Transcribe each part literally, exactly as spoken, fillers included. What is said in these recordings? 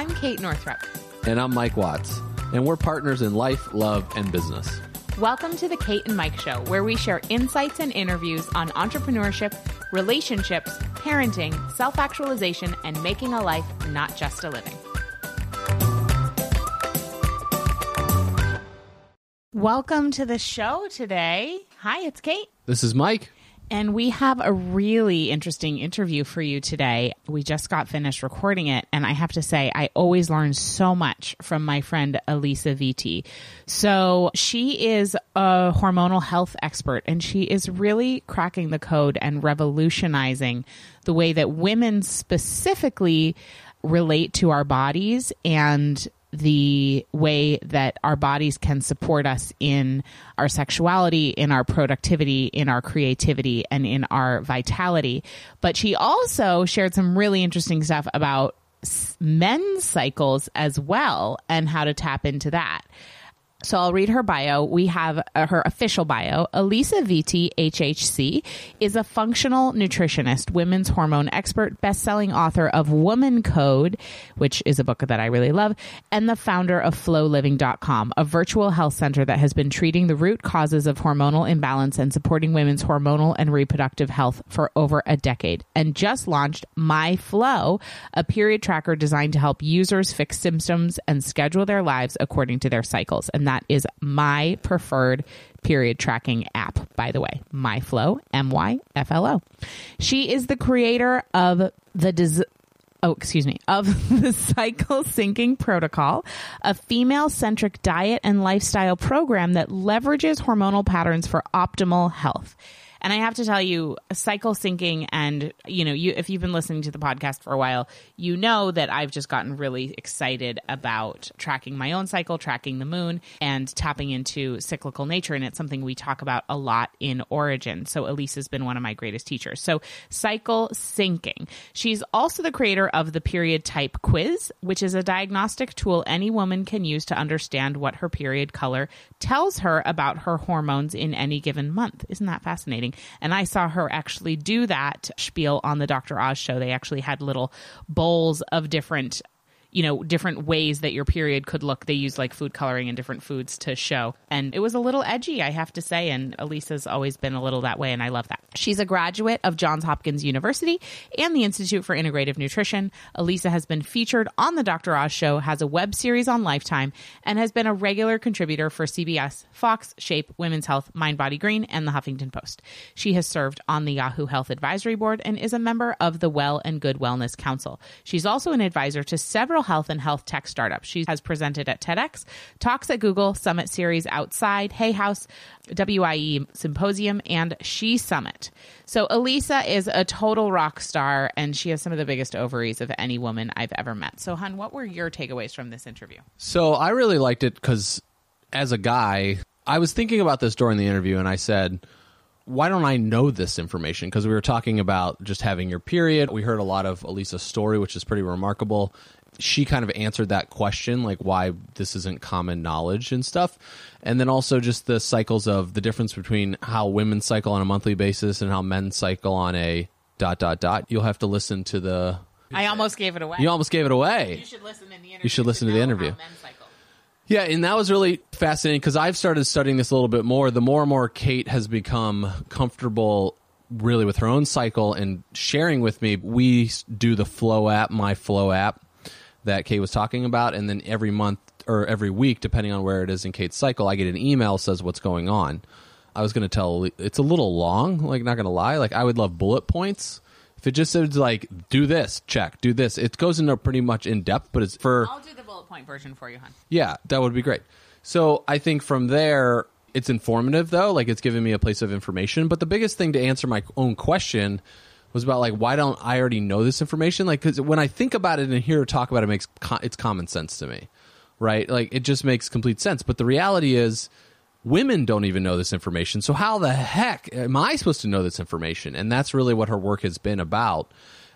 I'm Kate Northrup. And I'm Mike Watts. And we're partners in life, love, and business. Welcome to the Kate and Mike Show, where we share insights and interviews on entrepreneurship, relationships, parenting, self-actualization, and making a life, not just a living. Welcome to the show today. Hi, it's Kate. This is Mike. And we have a really interesting interview for you today. We just got finished recording it. And I have to say, I always learn so much from my friend, Alisa Vitti. So she is a hormonal health expert, and she is really cracking the code and revolutionizing the way that women specifically relate to our bodies and the way that our bodies can support us in our sexuality, in our productivity, in our creativity, and in our vitality. But she also shared some really interesting stuff about men's cycles as well and how to tap into that. So I'll read her bio. We have uh, her official bio. Alisa Vitti, H H C, is a functional nutritionist, women's hormone expert, best-selling author of Woman Code, which is a book that I really love, and the founder of Flo Living dot com, a virtual health center that has been treating the root causes of hormonal imbalance and supporting women's hormonal and reproductive health for over a decade, and just launched MyFlow, a period tracker designed to help users fix symptoms and schedule their lives according to their cycles. And that is my preferred period tracking app, by the way. MyFlow, M Y F L O. She is the creator of the des- oh, excuse me, of the Cycle Syncing Protocol, a female-centric diet and lifestyle program that leverages hormonal patterns for optimal health. And I have to tell you, cycle syncing, and you know, you if you've been listening to the podcast for a while, you know that I've just gotten really excited about tracking my own cycle, tracking the moon, and tapping into cyclical nature. And it's something we talk about a lot in Origin. So Alisa's been one of my greatest teachers. So cycle syncing. She's also the creator of the Period Type Quiz, which is a diagnostic tool any woman can use to understand what her period color tells her about her hormones in any given month. Isn't that fascinating? And I saw her actually do that spiel on the Doctor Oz Show. They actually had little bowls of different, you know, different ways that your period could look. They used like food coloring and different foods to show. And it was a little edgy, I have to say. And Alisa's always been a little that way. And I love that. She's a graduate of Johns Hopkins University and the Institute for Integrative Nutrition. Alisa has been featured on the Doctor Oz Show, has a web series on Lifetime, and has been a regular contributor for C B S, Fox, Shape, Women's Health, MindBodyGreen, and the Huffington Post. She has served on the Yahoo Health Advisory Board and is a member of the Well and Good Wellness Council. She's also an advisor to several health and health tech startups. She has presented at TEDx, talks at Google Summit series outside, Hay House, W I E Symposium, and She Summit. So Alisa is a total rock star, and she has some of the biggest ovaries of any woman I've ever met. So, hun, what were your takeaways from this interview? So I really liked it because as a guy, I was thinking about this during the interview, and I said, why don't I know this information? Because we were talking about just having your period. We heard a lot of Alisa's story, which is pretty remarkable. She kind of answered that question, like why this isn't common knowledge and stuff. And then also just the cycles of the difference between how women cycle on a monthly basis and how men cycle on a dot, dot, dot. You'll have to listen to the... I almost gave it away. You almost gave it away. You should listen in the interview. You should listen to, to the interview. How men cycle. Yeah, and that was really fascinating because I've started studying this a little bit more. The more and more Kate has become comfortable really with her own cycle and sharing with me, we do the Flow app, my Flow app, that Kate was talking about, and then every month or every week, depending on where it is in Kate's cycle, I get an email that says what's going on. I was going to tell, it's a little long, like not going to lie. Like I would love bullet points. If it just says like, do this, check, do this. It goes into pretty much in depth, but it's for... I'll do the bullet point version for you, hon. Yeah, that would be great. So I think from there, it's informative though. Like it's giving me a place of information. But the biggest thing to answer my own question was about like, why don't I already know this information? Like, because when I think about it and hear her talk about it, it makes co- it's common sense to me, right? Like, it just makes complete sense. But the reality is, women don't even know this information. So how the heck am I supposed to know this information? And that's really what her work has been about.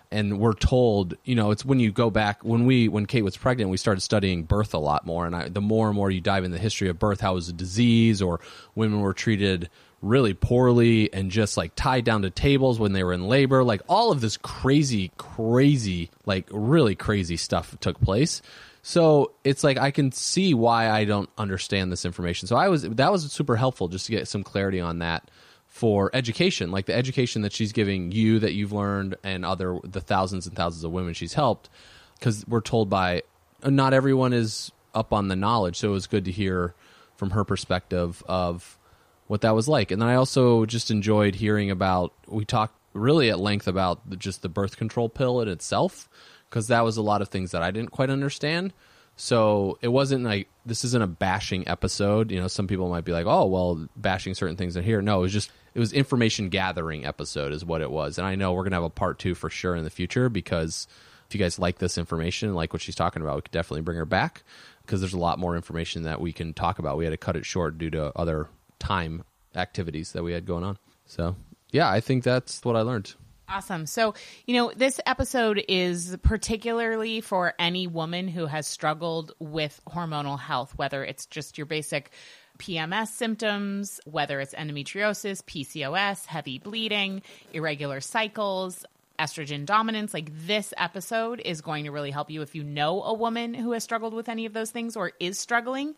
And we're told, you know, it's when you go back, when we, when Kate was pregnant, we started studying birth a lot more. And I, the more and more you dive in the history of birth, how it was a disease or women were treated really poorly and just like tied down to tables when they were in labor. Like all of this crazy, crazy, like really crazy stuff took place. So it's like I can see why I don't understand this information. So I was that was super helpful just to get some clarity on that for education, like the education that she's giving you that you've learned and other the thousands and thousands of women she's helped, because we're told by not everyone is up on the knowledge. So it was good to hear from her perspective of what that was like. And then I also just enjoyed hearing about, we talked really at length about just the birth control pill in itself, because that was a lot of things that I didn't quite understand. So it wasn't like, this isn't a bashing episode. You know, some people might be like, oh, well, bashing certain things in here. No, it was just, it was information gathering episode is what it was. And I know we're going to have a part two for sure in the future, because if you guys like this information, like what she's talking about, we could definitely bring her back, because there's a lot more information that we can talk about. We had to cut it short due to other time activities that we had going on. So yeah, I think that's what I learned. Awesome. So, you know, this episode is particularly for any woman who has struggled with hormonal health, whether it's just your basic P M S symptoms, whether it's endometriosis, P C O S, heavy bleeding, irregular cycles, estrogen dominance. Like this episode is going to really help you if you know a woman who has struggled with any of those things or is struggling.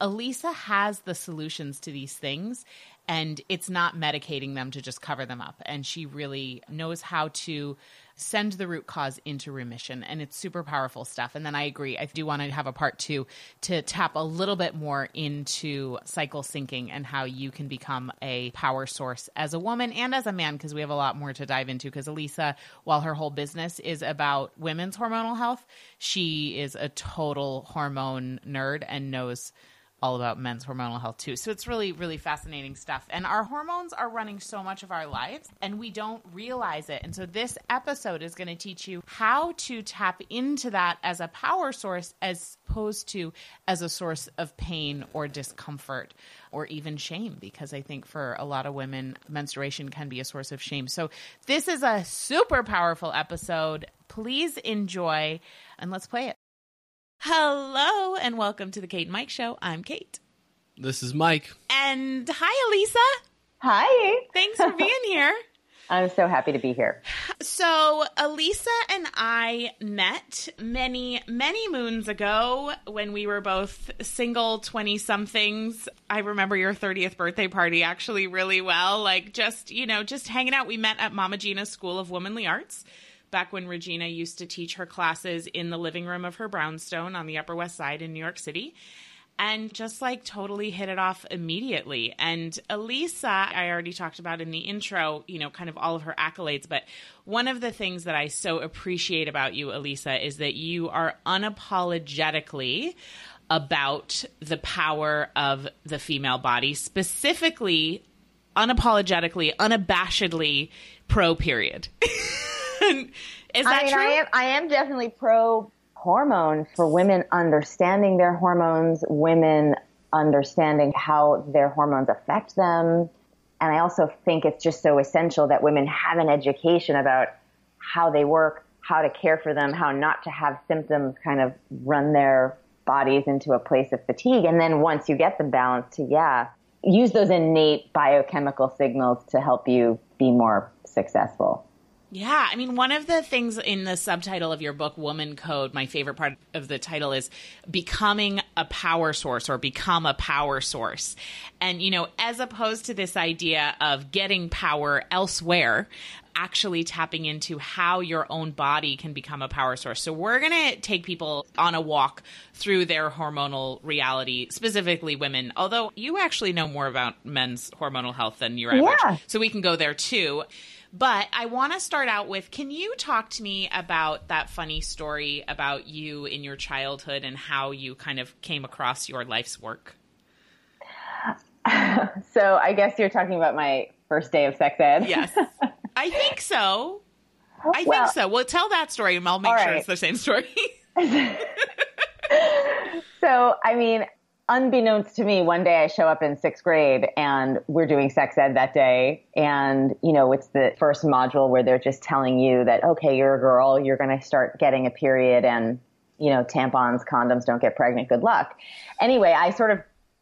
Alisa has the solutions to these things, and it's not medicating them to just cover them up. And she really knows how to send the root cause into remission. And it's super powerful stuff. And then I agree. I do want to have a part two to tap a little bit more into cycle syncing and how you can become a power source as a woman and as a man, because we have a lot more to dive into. Because Alisa, while her whole business is about women's hormonal health, she is a total hormone nerd and knows all about men's hormonal health too. So it's really, really fascinating stuff. And our hormones are running so much of our lives and we don't realize it. And so this episode is going to teach you how to tap into that as a power source as opposed to as a source of pain or discomfort or even shame, because I think for a lot of women, menstruation can be a source of shame. So this is a super powerful episode. Please enjoy and let's play it. Hello and welcome to the Kate and Mike Show. I'm Kate. This is Mike. And hi, Alisa. Hi. Thanks for being here. I'm so happy to be here. So Alisa and I met many, many moons ago when we were both single twenty-somethings. I remember your thirtieth birthday party actually really well. Like just, you know, just hanging out. We met at Mama Gina's School of Womanly Arts, back when Regina used to teach her classes in the living room of her brownstone on the Upper West Side in New York City, and just like totally hit it off immediately. And Alisa, I already talked about in the intro, you know, kind of all of her accolades, but one of the things that I so appreciate about you, Alisa, is that you are unapologetically about the power of the female body, specifically, unapologetically, unabashedly pro-period. Is that I mean, true? I am, I am definitely pro hormones, for women understanding their hormones, women understanding how their hormones affect them. And I also think it's just so essential that women have an education about how they work, how to care for them, how not to have symptoms kind of run their bodies into a place of fatigue. And then once you get them balanced, to, yeah, use those innate biochemical signals to help you be more successful. Yeah. I mean, one of the things in the subtitle of your book, Woman Code, my favorite part of the title is becoming a power source or become a power source. And, you know, as opposed to this idea of getting power elsewhere, actually tapping into how your own body can become a power source. So we're going to take people on a walk through their hormonal reality, specifically women, although you actually know more about men's hormonal health than your average. Yeah. So we can go there too. But I want to start out with, can you talk to me about that funny story about you in your childhood and how you kind of came across your life's work? So I guess you're talking about my first day of sex ed. Yes. I think so. I well, think so. Well, tell that story and I'll make sure right. It's the same story. So, I mean, unbeknownst to me, one day I show up in sixth grade and we're doing sex ed that day. And, you know, it's the first module where they're just telling you that, okay, you're a girl, you're going to start getting a period and, you know, tampons, condoms, don't get pregnant, good luck. Anyway, I sort of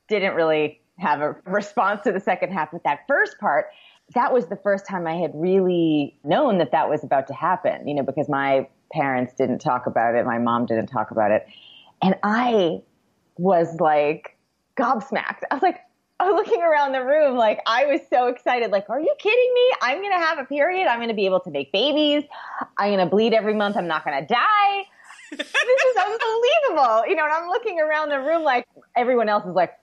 didn't really have a response to the second half. But that first part, that was the first time I had really known that that was about to happen, you know, because my parents didn't talk about it. My mom didn't talk about it. And I was like gobsmacked. I was like, I'm looking around the room, like I was so excited, like, are you kidding me? I'm going to have a period. I'm going to be able to make babies. I'm going to bleed every month. I'm not going to die. This is unbelievable. You know, and I'm looking around the room, like everyone else is like,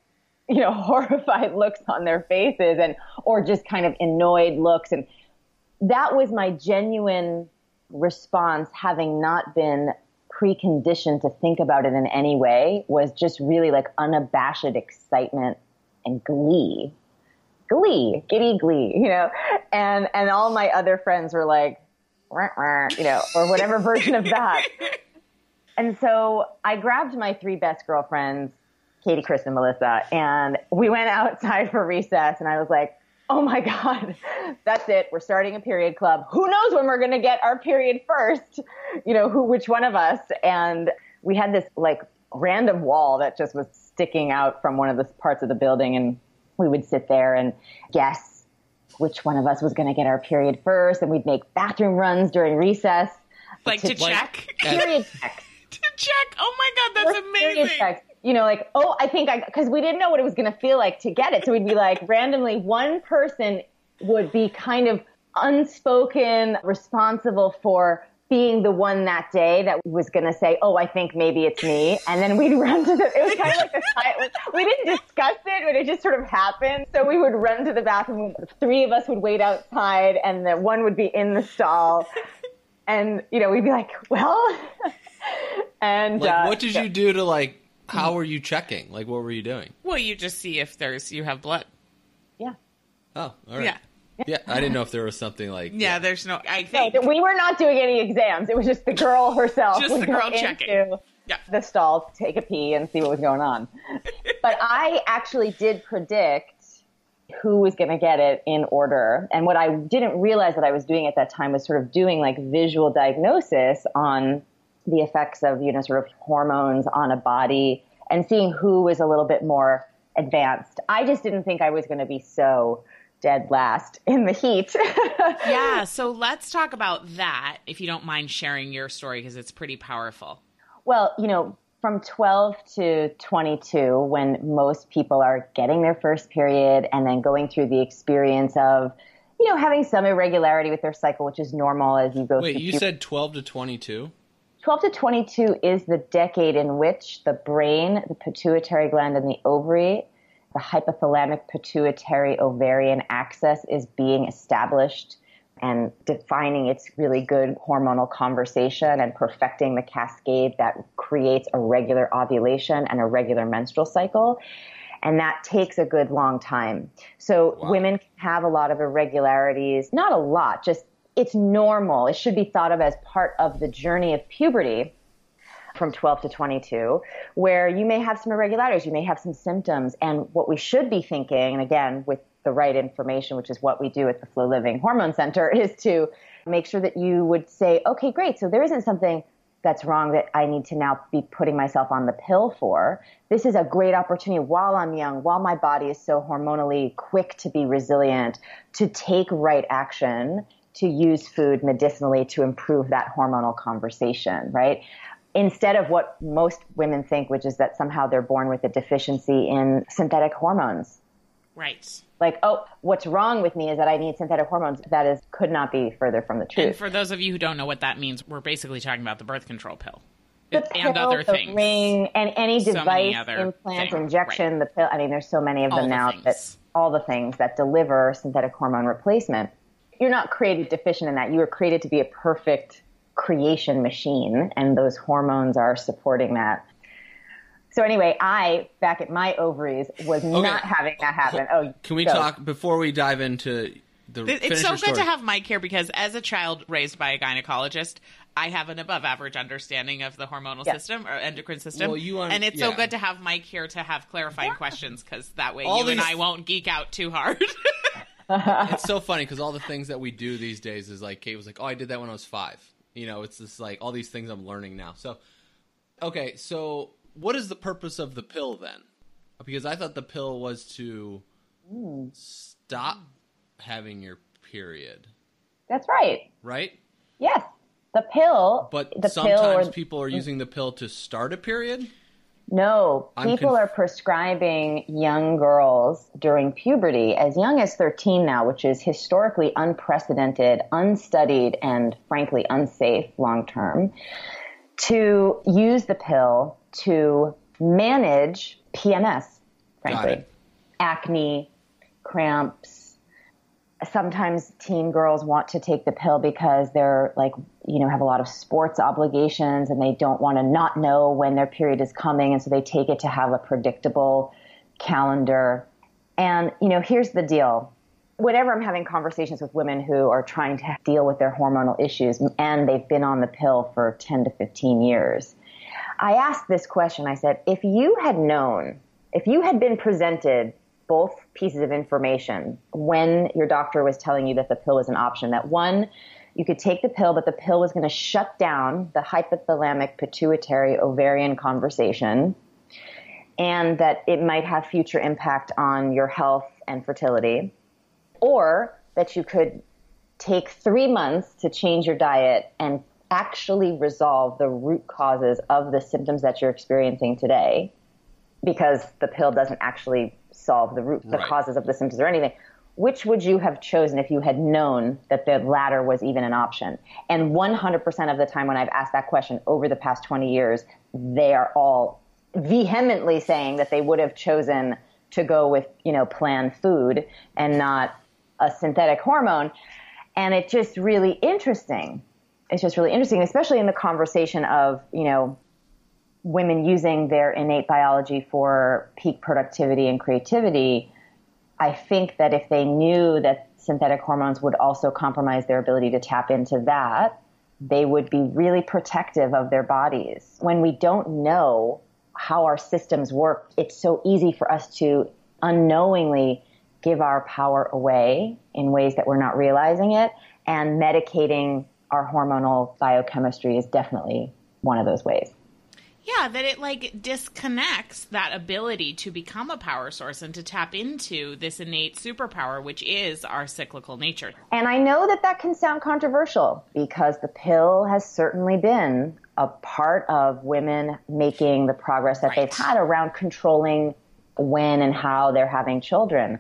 you know, horrified looks on their faces and, or just kind of annoyed looks. And that was my genuine response, having not been preconditioned to think about it in any way, was just really like unabashed excitement and glee, glee, giddy glee, you know, and, and all my other friends were like, wah, wah, you know, or whatever version of that. And so I grabbed my three best girlfriends, Katie, Chris, and Melissa, and we went outside for recess, and I was like, oh my God, that's it. We're starting a period club. Who knows when we're going to get our period first, you know, who, which one of us. And we had this like random wall that just was sticking out from one of the parts of the building. And we would sit there and guess which one of us was going to get our period first. And we'd make bathroom runs during recess. Like to, to check? Like, period checks. To check. Oh my God, that's amazing. You know, like, oh, I think I, because we didn't know what it was going to feel like to get it. So we'd be like, randomly, one person would be kind of unspoken, responsible for being the one that day that was going to say, oh, I think maybe it's me. And then we'd run to the, it was kind of like the, we didn't discuss it, but it just sort of happened. So we would run to the bathroom. Three of us would wait outside and the one would be in the stall. And, you know, we'd be like, well, and like, uh, what did yeah. you do to like, how were you checking? Like, what were you doing? Well, you just see if there's, you have blood. Yeah. Oh, all right. Yeah. Yeah, I didn't know if there was something like... Yeah, yeah. there's no... I think no, we were not doing any exams. It was just the girl herself. Just the girl checking. Yeah. The stall, take a pee and see what was going on. But I actually did predict who was going to get it in order. And what I didn't realize that I was doing at that time was sort of doing like visual diagnosis on the effects of, you know, sort of hormones on a body and seeing who was a little bit more advanced. I just didn't think I was going to be so... dead last in the heat. Yeah. So let's talk about that, if you don't mind sharing your story, because it's pretty powerful. Well, you know, from twelve to twenty-two, when most people are getting their first period and then going through the experience of, you know, having some irregularity with their cycle, which is normal as you go Wait, through. Wait, you said twelve to twenty-two? twelve to twenty-two is the decade in which the brain, the pituitary gland, and the ovary, the hypothalamic pituitary ovarian axis, is being established and defining its really good hormonal conversation and perfecting the cascade that creates a regular ovulation and a regular menstrual cycle. And that takes a good long time. So wow. Women have a lot of irregularities, not a lot, just it's normal. It should be thought of as part of the journey of puberty. From twelve to twenty-two, where you may have some irregularities, you may have some symptoms. And what we should be thinking, and again, with the right information, which is what we do at the FloLiving Hormone Center, is to make sure that you would say, okay, great, so there isn't something that's wrong that I need to now be putting myself on the pill for. This is a great opportunity while I'm young, while my body is so hormonally quick to be resilient, to take right action, to use food medicinally to improve that hormonal conversation, right? Instead of what most women think, which is that somehow they're born with a deficiency in synthetic hormones. Right. Like, oh, what's wrong with me is that I need synthetic hormones. That is, could not be further from the truth. And for those of you who don't know what that means, we're basically talking about the birth control pill. The it, pill, and other the things. ring, and any device, so implant, thing. injection, right. the pill. I mean, there's so many of them all now. The that, all the things that deliver synthetic hormone replacement. You're not created deficient in that. You were created to be a perfect creation machine, and those hormones are supporting that. So anyway, I, back at my ovaries, was okay. not having that happen. Oh, Can we go. talk, before we dive into the It's so good story. to have Mike here, because as a child raised by a gynecologist, I have an above average understanding of the hormonal yeah. system or endocrine system. Well, you un- and it's yeah. so good to have Mike here to have clarifying yeah. questions, because that way all you these- and I won't geek out too hard. It's so funny, because all the things that we do these days is like, Kate was like, oh, I did that when I was five. You know, it's just like all these things I'm learning now. So, okay, so what is the purpose of the pill then? Because I thought the pill was to mm. stop having your period. That's right. Right? Yes. The pill. But the sometimes pill or, people are using the pill to start a period? No. I'm people conf- are prescribing young girls during puberty as young as thirteen now, which is historically unprecedented, unstudied, and frankly unsafe long term, to use the pill to manage P M S, frankly, acne, cramps. Sometimes teen girls want to take the pill because they're like, you know, have a lot of sports obligations and they don't want to not know when their period is coming. And so they take it to have a predictable calendar. And, you know, here's the deal. Whenever I'm having conversations with women who are trying to deal with their hormonal issues and they've been on the pill for ten to fifteen years, I asked this question. I said, if you had known, if you had been presented both pieces of information when your doctor was telling you that the pill was an option, that one, you could take the pill, but the pill was going to shut down the hypothalamic pituitary ovarian conversation, and that it might have future impact on your health and fertility, or that you could take three months to change your diet and actually resolve the root causes of the symptoms that you're experiencing today, because the pill doesn't actually solve the root, the right. causes of the symptoms or anything. Which would you have chosen if you had known that the latter was even an option? And one hundred percent of the time when I've asked that question over the past twenty years, they are all vehemently saying that they would have chosen to go with, you know, plant food and not a synthetic hormone. And it's just really interesting. It's just really interesting, especially in the conversation of, you know, women using their innate biology for peak productivity and creativity. I think that if they knew that synthetic hormones would also compromise their ability to tap into that, they would be really protective of their bodies. When we don't know how our systems work, it's so easy for us to unknowingly give our power away in ways that we're not realizing it, and medicating our hormonal biochemistry is definitely one of those ways. Yeah, that it like disconnects that ability to become a power source and to tap into this innate superpower, which is our cyclical nature. And I know that that can sound controversial because the pill has certainly been a part of women making the progress that right. they've had around controlling when and how they're having children.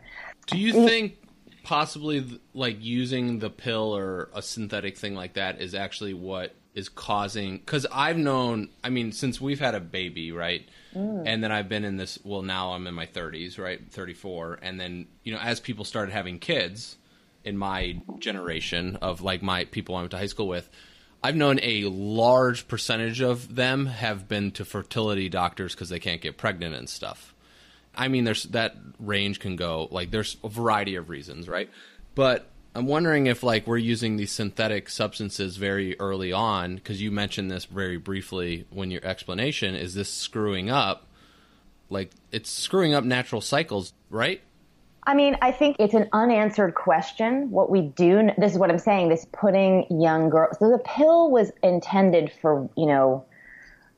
Do you think possibly like using the pill or a synthetic thing like that is actually what is causing, because I've known, I mean, since we've had a baby, right? Mm. And then I've been in this, well, now I'm in my thirties, right? thirty-four. And then, you know, as people started having kids in my generation of like my people I went to high school with, I've known a large percentage of them have been to fertility doctors because they can't get pregnant and stuff. I mean, there's that range can go, like there's a variety of reasons, right? But I'm wondering if like we're using these synthetic substances very early on, because you mentioned this very briefly when your explanation is this screwing up, like it's screwing up natural cycles, right? I mean, I think it's an unanswered question. What we do, this is what I'm saying, this putting young girls, so the pill was intended for, you know,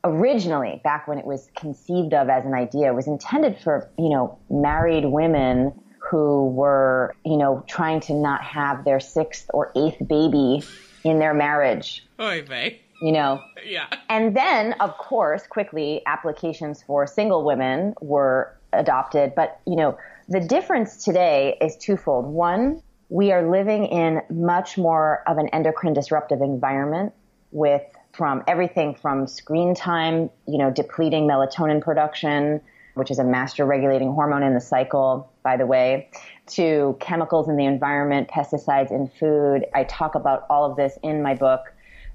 originally back when it was conceived of as an idea, it was intended for, you know, married women who were, you know, trying to not have their sixth or eighth baby in their marriage. Oy vey. You know? Yeah. And then, of course, quickly, applications for single women were adopted. But, you know, the difference today is twofold. One, we are living in much more of an endocrine disruptive environment with from everything from screen time, you know, depleting melatonin production, which is a master regulating hormone in the cycle, by the way, to chemicals in the environment, pesticides in food. I talk about all of this in my book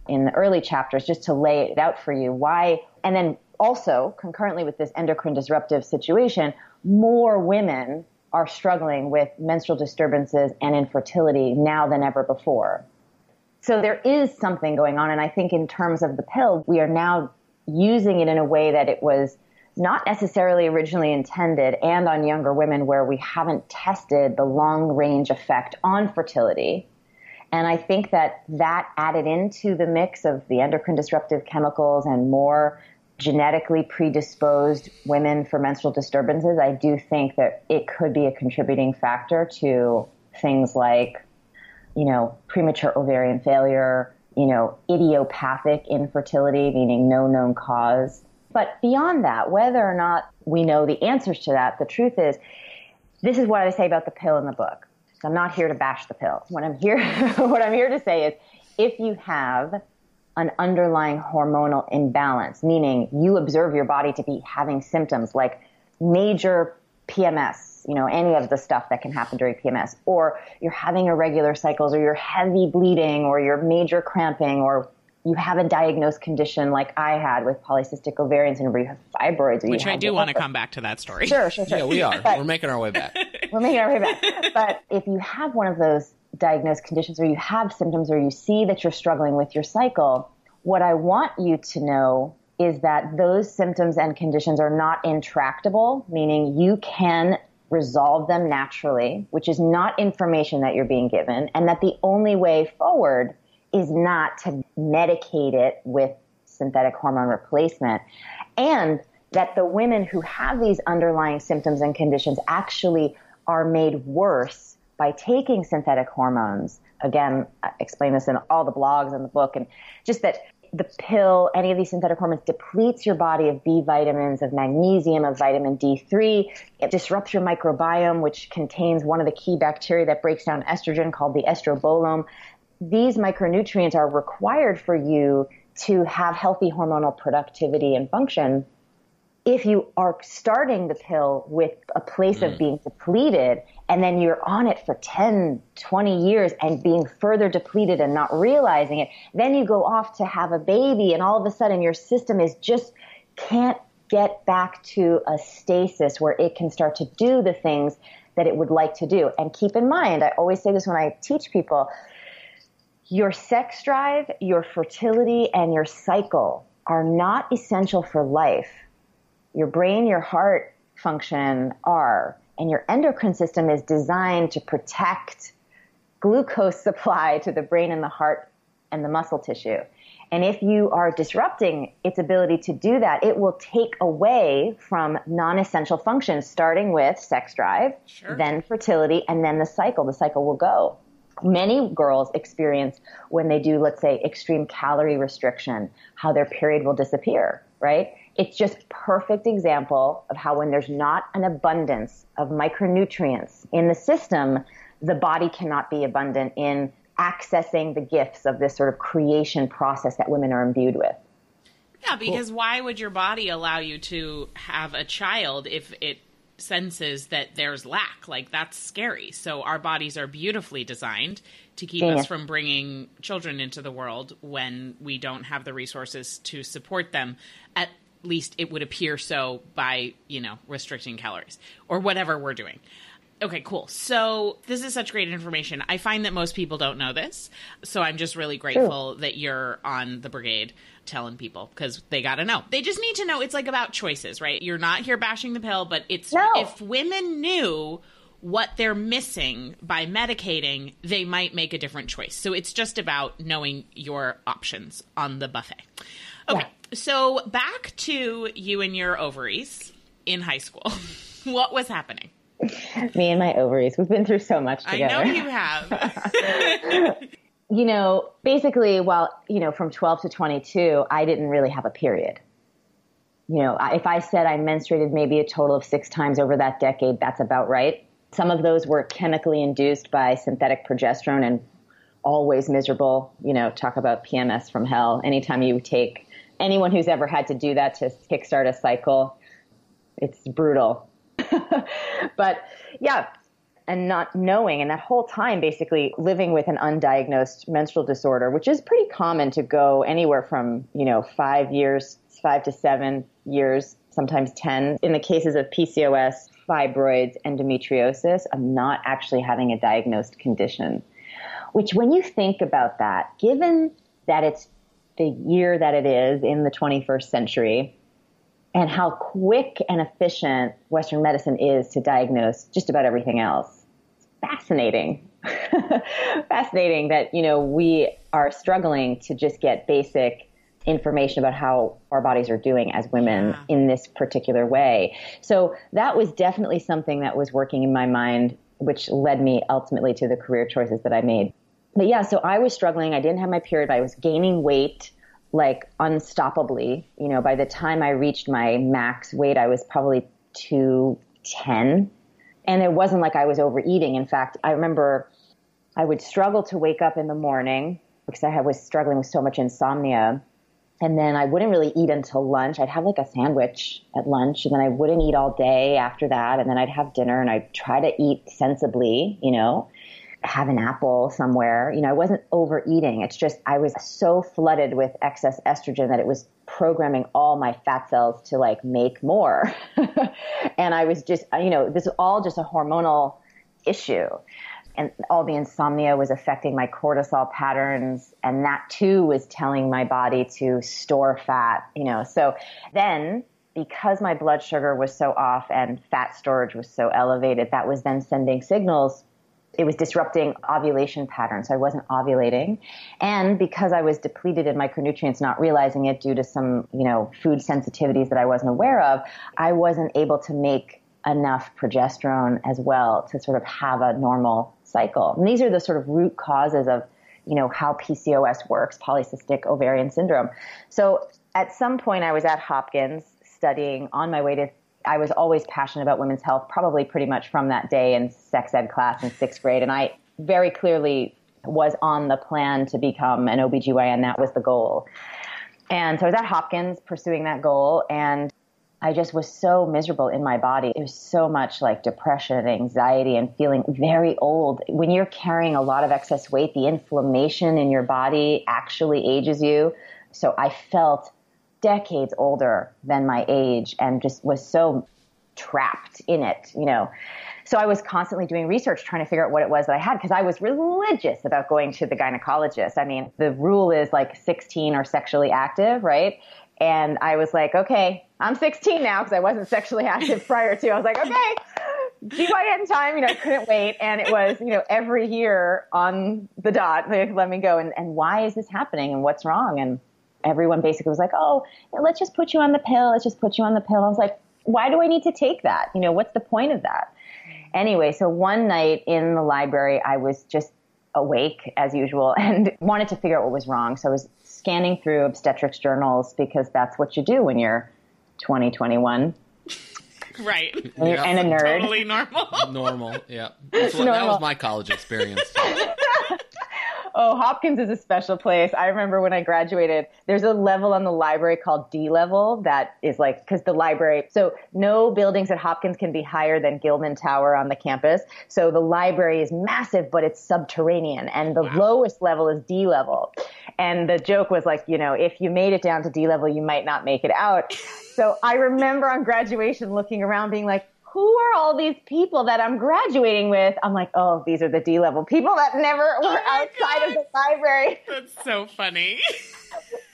in the early chapters, just to lay it out for you why. And then also concurrently with this endocrine disruptive situation, more women are struggling with menstrual disturbances and infertility now than ever before. So there is something going on. And I think in terms of the pill, we are now using it in a way that it was not necessarily originally intended, and on younger women where we haven't tested the long-range effect on fertility. And I think that that added into the mix of the endocrine disruptive chemicals and more genetically predisposed women for menstrual disturbances, I do think that it could be a contributing factor to things like, you know, premature ovarian failure, you know, idiopathic infertility, meaning no known cause. But beyond that, whether or not we know the answers to that, the truth is, this is what I say about the pill in the book. So I'm not here to bash the pill. What I'm here, what I'm here to say is, if you have an underlying hormonal imbalance, meaning you observe your body to be having symptoms like major P M S, you know, any of the stuff that can happen during P M S, or you're having irregular cycles, or you're heavy bleeding, or you're major cramping, or you have a diagnosed condition like I had with polycystic ovarian syndrome, or you have fibroids. Or Which you I do want to come back to that story. Sure, sure, sure. Yeah, we are. But we're making our way back. We're making our way back. But if you have one of those diagnosed conditions, or you have symptoms, or you see that you're struggling with your cycle, what I want you to know is that those symptoms and conditions are not intractable, meaning you can resolve them naturally, which is not information that you're being given, and that the only way forward is not to medicate it with synthetic hormone replacement, and that the women who have these underlying symptoms and conditions actually are made worse by taking synthetic hormones. Again, I explain this in all the blogs and the book, and just that the pill, any of these synthetic hormones, depletes your body of B vitamins, of magnesium, of vitamin D three. It disrupts your microbiome, which contains one of the key bacteria that breaks down estrogen called the estrobolome. These micronutrients are required for you to have healthy hormonal productivity and function. If you are starting the pill with a place mm. of being depleted, and then you're on it for ten, twenty years and being further depleted and not realizing it, then you go off to have a baby, and all of a sudden your system is just can't get back to a stasis where it can start to do the things that it would like to do. And keep in mind, I always say this when I teach people, your sex drive, your fertility, and your cycle are not essential for life. Your brain, your heart function are, and your endocrine system is designed to protect glucose supply to the brain and the heart and the muscle tissue. And if you are disrupting its ability to do that, it will take away from non-essential functions, starting with sex drive, sure. then fertility, and then the cycle. The cycle will go. Many girls experience when they do, let's say, extreme calorie restriction, how their period will disappear, right? It's just perfect example of how when there's not an abundance of micronutrients in the system, the body cannot be abundant in accessing the gifts of this sort of creation process that women are imbued with. Yeah, because cool. why would your body allow you to have a child if it senses that there's lack? Like, that's scary. So our bodies are beautifully designed to keep yeah. us from bringing children into the world when we don't have the resources to support them. At least it would appear so by, you know, restricting calories or whatever we're doing. Okay, cool. So this is such great information. I find that most people don't know this. So I'm just really grateful Ooh. that you're on the brigade telling people, because they got to know. They just need to know. It's like about choices, right? You're not here bashing the pill, but it's no. if women knew what they're missing by medicating, they might make a different choice. So it's just about knowing your options on the buffet. Okay, yeah. So back to you and your ovaries in high school. What was happening? Me and my ovaries. We've been through so much together. I know you have. You know, basically, while, you know, from twelve to twenty-two, I didn't really have a period. You know, if I said I menstruated maybe a total of six times over that decade, that's about right. Some of those were chemically induced by synthetic progesterone, and always miserable. You know, talk about P M S from hell. Anytime you take anyone who's ever had to do that to kickstart a cycle, it's brutal. But yeah, and not knowing, and that whole time basically living with an undiagnosed menstrual disorder, which is pretty common to go anywhere from, you know, five years, five to seven years, sometimes ten. In the cases of P C O S, fibroids, endometriosis, of not actually having a diagnosed condition, which when you think about that, given that it's the year that it is in the twenty-first century, and how quick and efficient Western medicine is to diagnose just about everything else. It's fascinating. Fascinating that, you know, we are struggling to just get basic information about how our bodies are doing as women yeah. in this particular way. So that was definitely something that was working in my mind, which led me ultimately to the career choices that I made. But yeah, so I was struggling. I didn't have my period, but I was gaining weight like unstoppably. You know, by the time I reached my max weight, I was probably two ten. And it wasn't like I was overeating. In fact, I remember I would struggle to wake up in the morning because I was struggling with so much insomnia. And then I wouldn't really eat until lunch. I'd have like a sandwich at lunch, and then I wouldn't eat all day after that. And then I'd have dinner, and I'd try to eat sensibly, you know, have an apple somewhere. You know, I wasn't overeating. It's just I was so flooded with excess estrogen that it was programming all my fat cells to like make more. And I was just, you know, this is all just a hormonal issue. And all the insomnia was affecting my cortisol patterns. And that too was telling my body to store fat, you know. So then because my blood sugar was so off and fat storage was so elevated, that was then sending signals. It was disrupting ovulation patterns. So I wasn't ovulating. And because I was depleted in micronutrients, not realizing it due to some, you know, food sensitivities that I wasn't aware of, I wasn't able to make enough progesterone as well to sort of have a normal cycle. And these are the sort of root causes of, you know, how P C O S works, polycystic ovarian syndrome. So at some point I was at Hopkins studying on my way to, I was always passionate about women's health, probably pretty much from that day in sex ed class in sixth grade. And I very clearly was on the plan to become an O B G Y N. That was the goal. And so I was at Hopkins pursuing that goal, and I just was so miserable in my body. It was so much like depression and anxiety and feeling very old. When you're carrying a lot of excess weight, the inflammation in your body actually ages you. So I felt decades older than my age and just was so trapped in it, you know. So I was constantly doing research, trying to figure out what it was that I had, because I was religious about going to the gynecologist. I mean, the rule is like sixteen or sexually active, right? And I was like, okay, I'm sixteen now, because I wasn't sexually active prior to. I was like, okay, G Y N time, you know, I couldn't wait. And it was, you know, every year on the dot, like, let me go. And, and why is this happening? And what's wrong? And everyone basically was like, oh, let's just put you on the pill. Let's just put you on the pill. I was like, why do I need to take that? You know, what's the point of that? Anyway, so one night in the library, I was just awake as usual and wanted to figure out what was wrong. So I was scanning through obstetrics journals, because that's what you do when you're twenty, twenty-one. Right. And, yeah, and a nerd. Totally normal. Normal, yeah. That's what, normal. That was my college experience. Oh, Hopkins is a special place. I remember when I graduated, there's a level on the library called D level that is like, because the library, so no buildings at Hopkins can be higher than Gilman Tower on the campus. So the library is massive, but it's subterranean. And the wow. lowest level is D level. And the joke was like, you know, if you made it down to D level, you might not make it out. So I remember on graduation looking around being like, who are all these people that I'm graduating with? I'm like, oh, these are the D-level people that never were oh outside God. Of the library. That's so funny.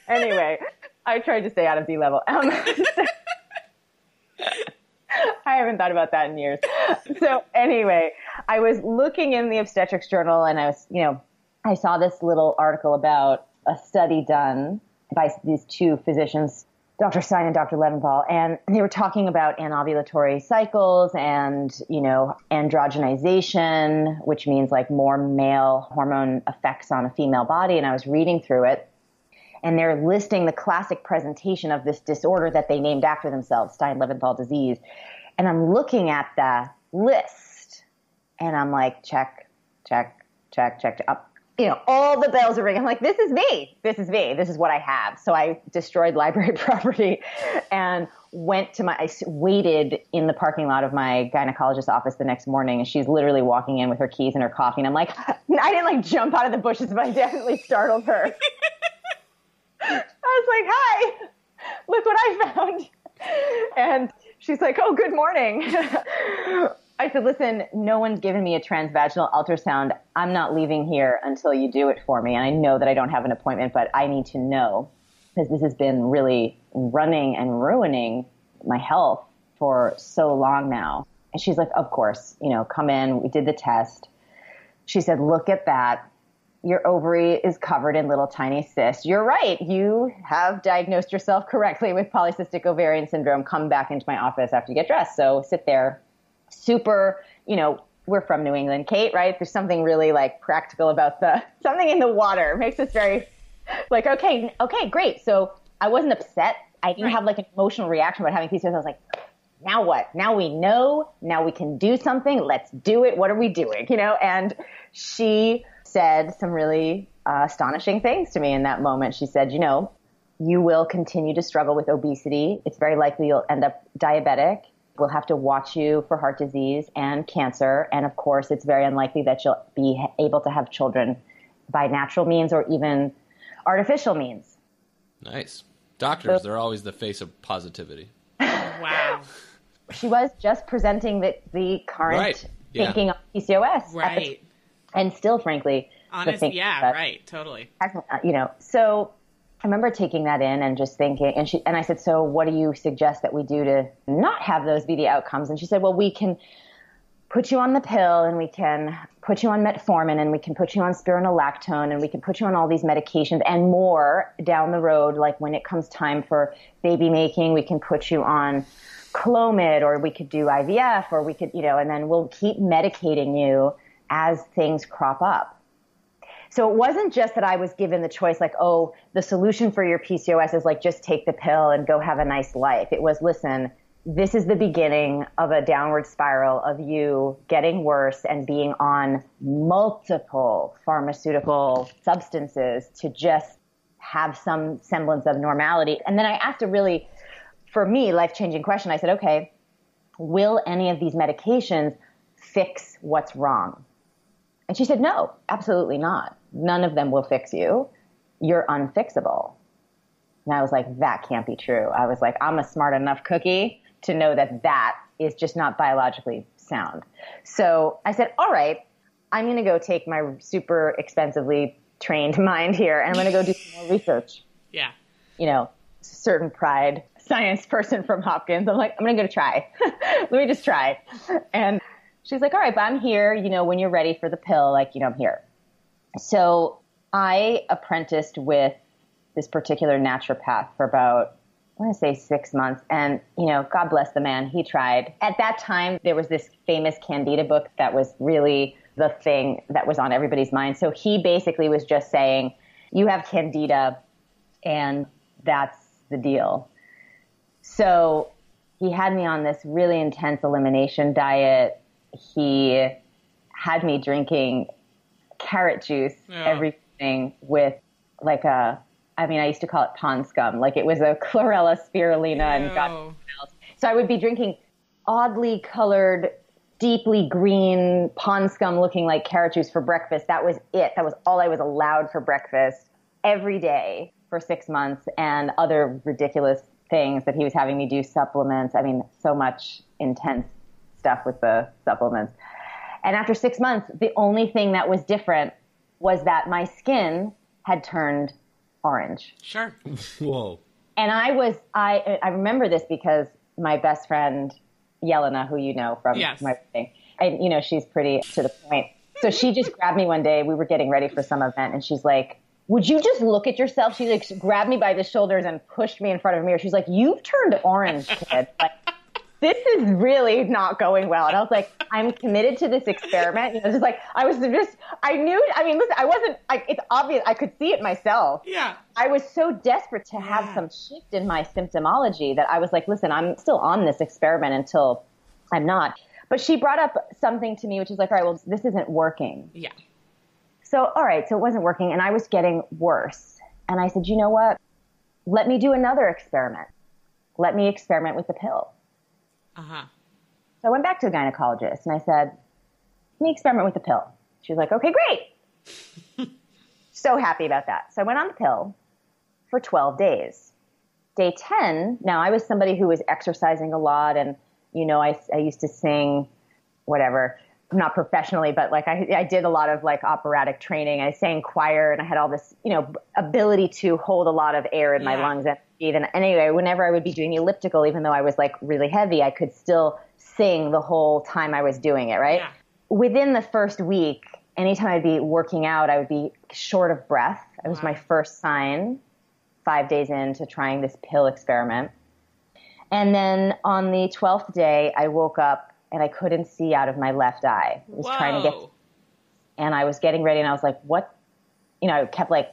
Anyway, I tried to stay out of D-level. Um, I haven't thought about that in years. So anyway, I was looking in the obstetrics journal, and I was, you know, I saw this little article about a study done by these two physicians, Doctor Stein and Doctor Leventhal, and they were talking about anovulatory cycles and, you know, androgenization, which means like more male hormone effects on a female body. And I was reading through it, and they're listing the classic presentation of this disorder that they named after themselves, Stein-Leventhal disease. And I'm looking at the list, and I'm like, check, check, check, check, check up. You know, all the bells are ringing. I'm like, this is me. This is me. This is what I have. So I destroyed library property and went to my, I waited in the parking lot of my gynecologist's office the next morning. And she's literally walking in with her keys and her coffee. And I'm like, I didn't like jump out of the bushes, but I definitely startled her. I was like, hi, look what I found. And she's like, oh, good morning. I said, listen, no one's given me a transvaginal ultrasound. I'm not leaving here until you do it for me. And I know that I don't have an appointment, but I need to know, because this has been really running and ruining my health for so long now. And she's like, of course, you know, come in. We did the test. She said, look at that. your ovary is covered in little tiny cysts. You're right. You have diagnosed yourself correctly with polycystic ovarian syndrome. Come back into my office after you get dressed. So sit there. Super, you know, we're from New England, Kate, right? There's something really like practical about the, something in the water. It makes us very like, okay, okay, great. So I wasn't upset. I didn't right. have like an emotional reaction about having P C O S. I was like, now what? Now we know. Now we can do something. Let's do it. What are we doing? You know, and she said some really uh, astonishing things to me in that moment. She said, you know, you will continue to struggle with obesity. It's very likely you'll end up diabetic. We'll have to watch you for heart disease and cancer. And of course, it's very unlikely that you'll be able to have children by natural means or even artificial means. Nice. Doctors, so, they're always the face of positivity. Wow. She was just presenting the, the current right. yeah. thinking on P C O S. Right. At the, and still, frankly. Honestly, yeah, right, totally. You know, so I remember taking that in and just thinking, and she and I said, so what do you suggest that we do to not have those be the outcomes? And she said, well, we can put you on the pill, and we can put you on metformin, and we can put you on spironolactone, and we can put you on all these medications and more down the road. Like when it comes time for baby making, we can put you on Clomid, or we could do I V F, or we could, you know, and then we'll keep medicating you as things crop up. So it wasn't just that I was given the choice, like, oh, the solution for your P C O S is like, just take the pill and go have a nice life. It was, listen, this is the beginning of a downward spiral of you getting worse and being on multiple pharmaceutical substances to just have some semblance of normality. And then I asked a really, for me, life-changing question. I said, okay, will any of these medications fix what's wrong? And she said, no, absolutely not. None of them will fix you. You're unfixable. And I was like, that can't be true. I was like, I'm a smart enough cookie to know that that is just not biologically sound. So I said, all right, I'm going to go take my super expensively trained mind here, and I'm going to go do some more research. Yeah. You know, certain pride science person from Hopkins. I'm like, I'm going to go to try. Let me just try. And she's like, all right, but I'm here, you know, when you're ready for the pill, like, you know, I'm here. So I apprenticed with this particular naturopath for about, I want to say six months. And, you know, God bless the man. He tried. At that time, there was this famous Candida book that was really the thing that was on everybody's mind. So he basically was just saying, you have Candida and that's the deal. So he had me on this really intense elimination diet. He had me drinking carrot juice yeah. every morning with like a, I mean, I used to call it pond scum. Like it was a chlorella, spirulina, yeah. and God knows what else. So I would be drinking oddly colored, deeply green pond scum looking like carrot juice for breakfast. That was it. That was all I was allowed for breakfast every day for six months and other ridiculous things that he was having me do, supplements. I mean, so much intense stuff with the supplements. And after six months, the only thing that was different was that my skin had turned orange. Sure. Whoa. And I was, I I remember this because my best friend, Yelena, who you know from yes. my thing, and you know, she's pretty to the point. So she just grabbed me one day. We were getting ready for some event and she's like, would you just look at yourself? She like grabbed me by the shoulders and pushed me in front of a mirror. She's like, you've turned orange, kid. Like, this is really not going well. And I was like, I'm committed to this experiment. You know, just like, I was just, I knew, I mean, listen, I wasn't, I, it's obvious. I could see it myself. Yeah. I was so desperate to have yeah. some shift in my symptomology that I was like, listen, I'm still on this experiment until I'm not. But she brought up something to me, which is like, all right, well, this isn't working. Yeah. So, all right. So it wasn't working and I was getting worse. And I said, you know what? Let me do another experiment. Let me experiment with the pill. Uh-huh. So I went back to a gynecologist and I said, let me experiment with the pill. She was like, okay, great. So happy about that. So I went on the pill for twelve days. Day ten, now I was somebody who was exercising a lot and, you know, I, I used to sing whatever, not professionally, but like I, I did a lot of like operatic training. I sang choir and I had all this, you know, ability to hold a lot of air in yeah. my lungs. And even anyway, whenever I would be doing elliptical, even though I was like really heavy, I could still sing the whole time I was doing it. Right. Yeah. Within the first week, anytime I'd be working out, I would be short of breath. It was my first sign, five days into trying this pill experiment. And then on the twelfth day, I woke up and I couldn't see out of my left eye. I was Whoa. trying to get, and I was getting ready and I was like, what? You know, I kept like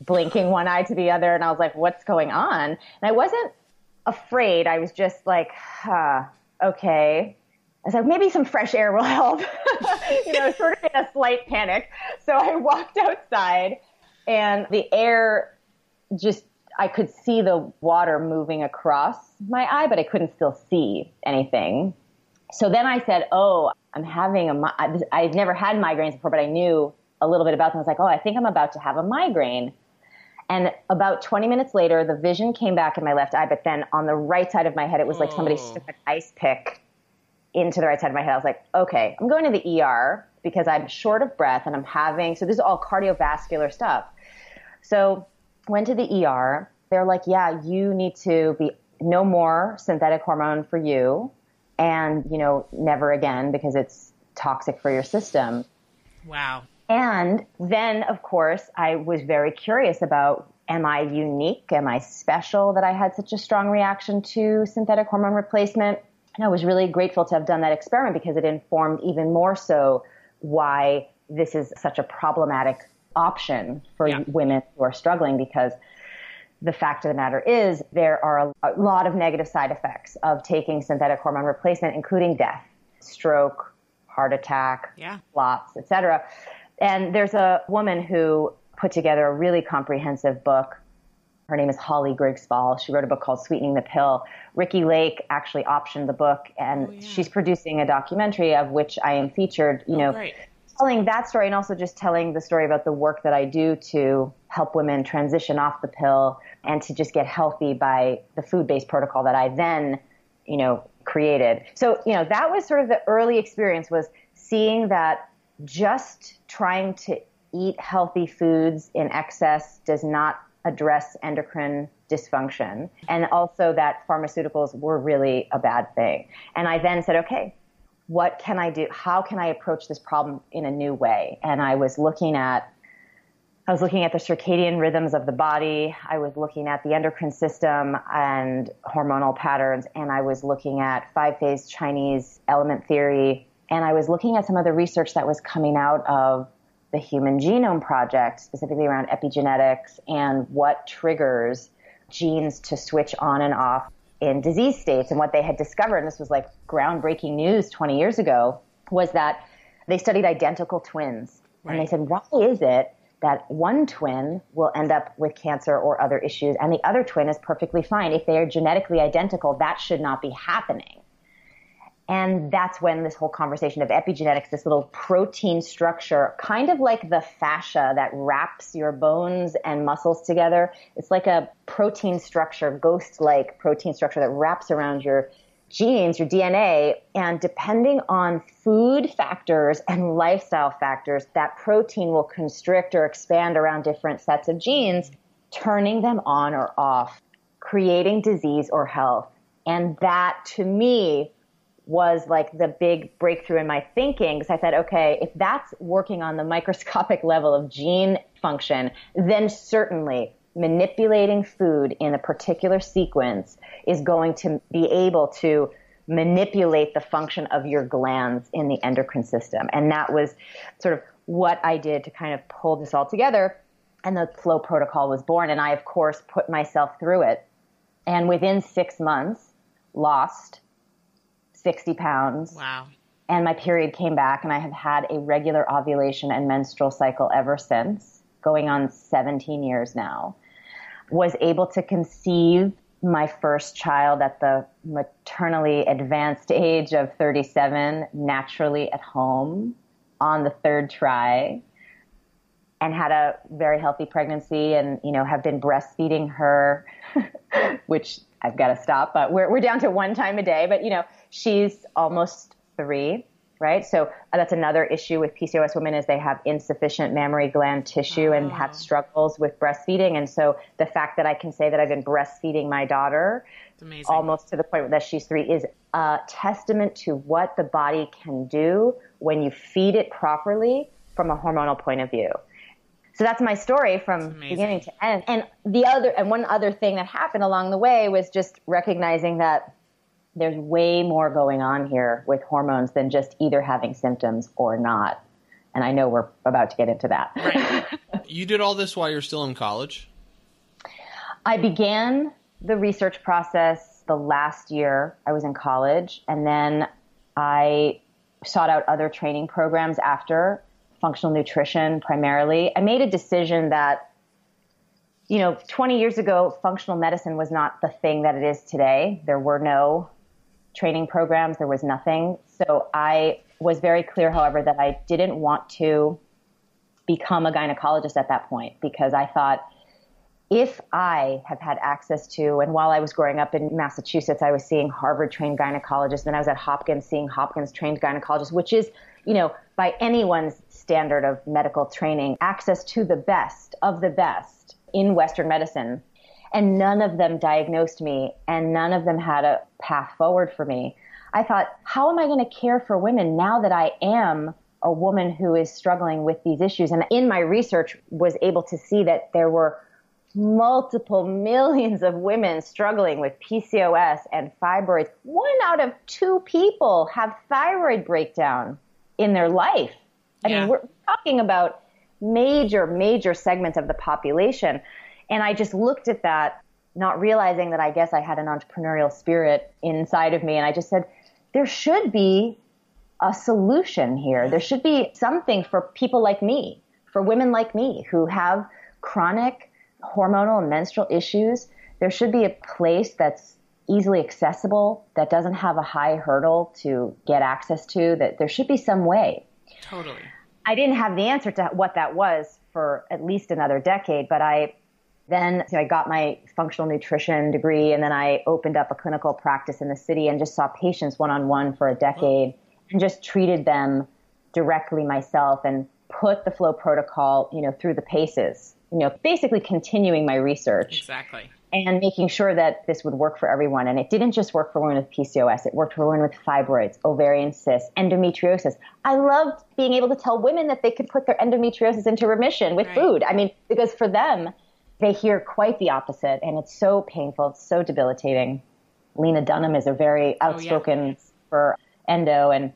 blinking one eye to the other and I was like, what's going on? And I wasn't afraid. I was just like, huh, okay. I was like, maybe some fresh air will help, you know, sort of in a slight panic. So I walked outside and the air just, I could see the water moving across my eye, but I couldn't still see anything. So then I said, oh, I'm having a, mi- I've never had migraines before, but I knew a little bit about them. I was like, oh, I think I'm about to have a migraine. And about twenty minutes later, the vision came back in my left eye, but then on the right side of my head, it was like oh. somebody stuck an ice pick into the right side of my head. I was like, okay, I'm going to the E R because I'm short of breath and I'm having, so this is all cardiovascular stuff. So went to the E R. They're like, yeah, you need to be no more synthetic hormone for you. And, you know, never again, because it's toxic for your system. Wow. And then, of course, I was very curious about, am I unique? Am I special that I had such a strong reaction to synthetic hormone replacement? And I was really grateful to have done that experiment because it informed even more so why this is such a problematic option for yeah. women who are struggling, because the fact of the matter is there are a lot of negative side effects of taking synthetic hormone replacement, including death, stroke, heart attack, yeah. clots, et cetera. And there's a woman who put together a really comprehensive book. Her name is Holly Grigg-Spall. She wrote a book called Sweetening the Pill. Ricky Lake actually optioned the book, and oh, yeah. she's producing a documentary of which I am featured, you oh, know, great. telling that story and also just telling the story about the work that I do to help women transition off the pill and to just get healthy by the food-based protocol that I then, you know, created. So, you know, that was sort of the early experience, was seeing that just trying to eat healthy foods in excess does not address endocrine dysfunction, and also that pharmaceuticals were really a bad thing. And I then said, okay, what can I do? How can I approach this problem in a new way? And I was looking at, I was looking at the circadian rhythms of the body. I was looking at the endocrine system and hormonal patterns. And I was looking at five-phase Chinese element theory. And I was looking at some of the research that was coming out of the Human Genome Project, specifically around epigenetics and what triggers genes to switch on and off in disease states. And what they had discovered, and this was like groundbreaking news twenty years ago, was that they studied identical twins. Right. And they said, why is it that one twin will end up with cancer or other issues and the other twin is perfectly fine? If they are genetically identical, that should not be happening. And that's when this whole conversation of epigenetics, this little protein structure, kind of like the fascia that wraps your bones and muscles together. It's like a protein structure, ghost-like protein structure that wraps around your genes, your D N A. And depending on food factors and lifestyle factors, that protein will constrict or expand around different sets of genes, turning them on or off, creating disease or health. And that, to me, was like the big breakthrough in my thinking, because I said, okay, if that's working on the microscopic level of gene function, then certainly manipulating food in a particular sequence is going to be able to manipulate the function of your glands in the endocrine system. And that was sort of what I did to kind of pull this all together. And the Flow protocol was born. And I, of course, put myself through it. And within six months, lost sixty pounds. Wow. And my period came back, and I have had a regular ovulation and menstrual cycle ever since, going on seventeen years now. Was able to conceive my first child at the maternally advanced age of thirty-seven, naturally at home on the third try, and had a very healthy pregnancy, and, you know, have been breastfeeding her, which I've got to stop, but we're we're down to one time a day. But, you know, she's almost three, right? So that's another issue with P C O S women, is they have insufficient mammary gland tissue oh. and have struggles with breastfeeding. And so the fact that I can say that I've been breastfeeding my daughter almost to the point that she's three is a testament to what the body can do when you feed it properly from a hormonal point of view. So that's my story from beginning to end. And the other, and one other thing that happened along the way was just recognizing that there's way more going on here with hormones than just either having symptoms or not. And I know we're about to get into that. Right. You did all this while you're still in college? I began the research process the last year I was in college, and then I sought out other training programs after, functional nutrition primarily. I made a decision that, you know, twenty years ago, functional medicine was not the thing that it is today. There were no training programs. There was nothing. So I was very clear, however, that I didn't want to become a gynecologist at that point, because I thought, if I have had access to, and while I was growing up in Massachusetts, I was seeing Harvard-trained gynecologists, then I was at Hopkins seeing Hopkins-trained gynecologists, which is, you know, by anyone's standard of medical training, access to the best of the best in Western medicine. And none of them diagnosed me, and none of them had a path forward for me. I thought, how am I going to care for women now that I am a woman who is struggling with these issues? And in my research, was able to see that there were multiple millions of women struggling with P C O S and fibroids. One out of two people have thyroid breakdown in their life. I yeah. mean, we're talking about major, major segments of the population. And I just looked at that, not realizing that I guess I had an entrepreneurial spirit inside of me. And I just said, there should be a solution here. There should be something for people like me, for women like me who have chronic hormonal and menstrual issues. There should be a place that's easily accessible, that doesn't have a high hurdle to get access to, that there should be some way. Totally. I didn't have the answer to what that was for at least another decade, but I then so I got my functional nutrition degree, and then I opened up a clinical practice in the city and just saw patients one-on-one for a decade oh. and just treated them directly myself and put the flow protocol, you know, through the paces. You know, basically continuing my research. Exactly. And making sure that this would work for everyone. And it didn't just work for women with P C O S. It worked for women with fibroids, ovarian cysts, endometriosis. I loved being able to tell women that they could put their endometriosis into remission with right. food. I mean, because for them, they hear quite the opposite. And it's so painful. It's so debilitating. Lena Dunham is a very outspoken oh, yeah. for endo. And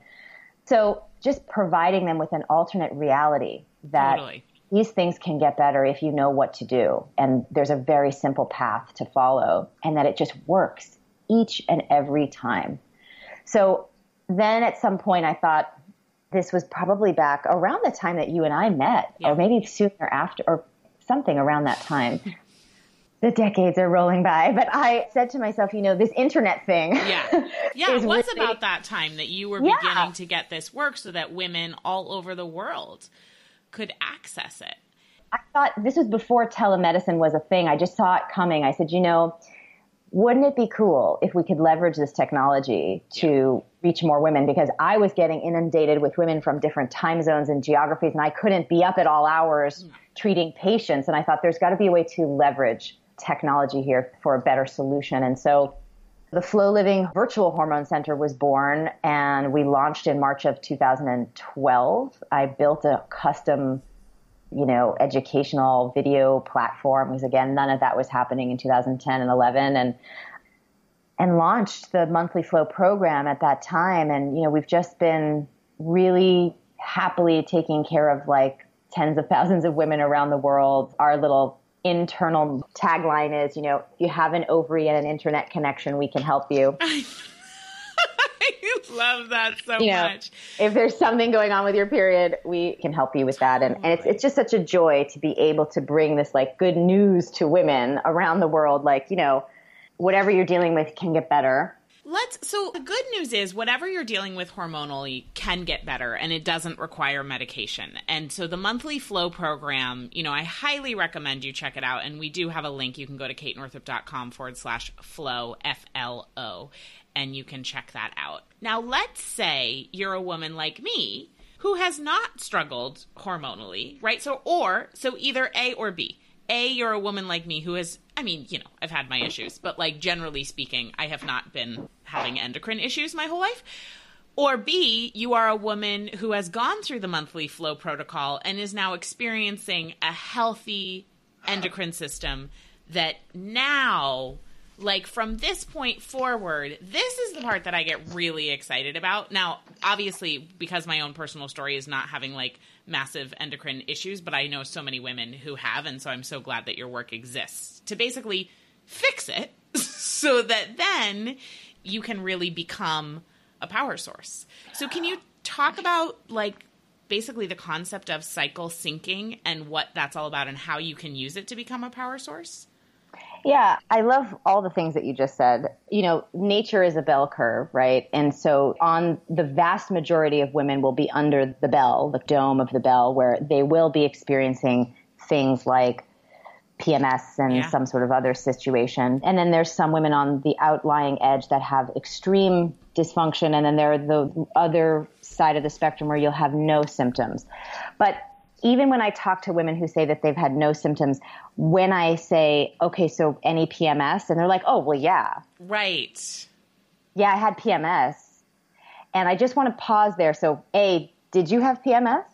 so just providing them with an alternate reality that totally. These things can get better if you know what to do. And there's a very simple path to follow, and that it just works each and every time. So then at some point I thought, this was probably back around the time that you and I met, yeah. or maybe sooner after, or something around that time. The decades are rolling by, but I said to myself, you know, this internet thing. Yeah. Yeah, it was really about that time that you were yeah. beginning to get this work so that women all over the world could access it. I thought this was before telemedicine was a thing. I just saw it coming. I said, you know, wouldn't it be cool if we could leverage this technology to reach more women? Because I was getting inundated with women from different time zones and geographies, and I couldn't be up at all hours mm. treating patients. And I thought there's got to be a way to leverage technology here for a better solution. And so the FloLiving Virtual Hormone Center was born, and we launched in March of two thousand twelve. I built a custom, you know, educational video platform, because again, none of that was happening in two thousand ten and eleven, and and launched the monthly flow program at that time. And, you know, we've just been really happily taking care of like tens of thousands of women around the world. Our little internal tagline is, you know, if you have an ovary and an internet connection, we can help you. I love that so you much. Know, if there's something going on with your period, we can help you with that. And, and it's it's just such a joy to be able to bring this like good news to women around the world. Like, you know, whatever you're dealing with can get better. Let's. So the good news is whatever you're dealing with hormonally can get better, and it doesn't require medication. And so the monthly flow program, you know, I highly recommend you check it out. And we do have a link. You can go to katenorthrup.com forward slash flow, F L O, and you can check that out. Now, let's say you're a woman like me who has not struggled hormonally, right? So or so either A or B. A, you're a woman like me who has, I mean, you know, I've had my issues, but like generally speaking, I have not been having endocrine issues my whole life. Or B, you are a woman who has gone through the monthly flow protocol and is now experiencing a healthy endocrine system that now, like from this point forward, this is the part that I get really excited about. Now, obviously, because my own personal story is not having like massive endocrine issues, but I know so many women who have. And so I'm so glad that your work exists to basically fix it so that then you can really become a power source. So can you talk about like basically the concept of cycle syncing and what that's all about and how you can use it to become a power source? Yeah, I love all the things that you just said. You know, nature is a bell curve, right? And so on the vast majority of women will be under the bell, the dome of the bell, where they will be experiencing things like P M S and yeah. some sort of other situation. And then there's some women on the outlying edge that have extreme dysfunction. And then there are the other side of the spectrum where you'll have no symptoms. But even when I talk to women who say that they've had no symptoms, when I say, okay, so any P M S? And they're like, oh, well, yeah. Right. Yeah, I had P M S. And I just want to pause there. So A, did you have P M S?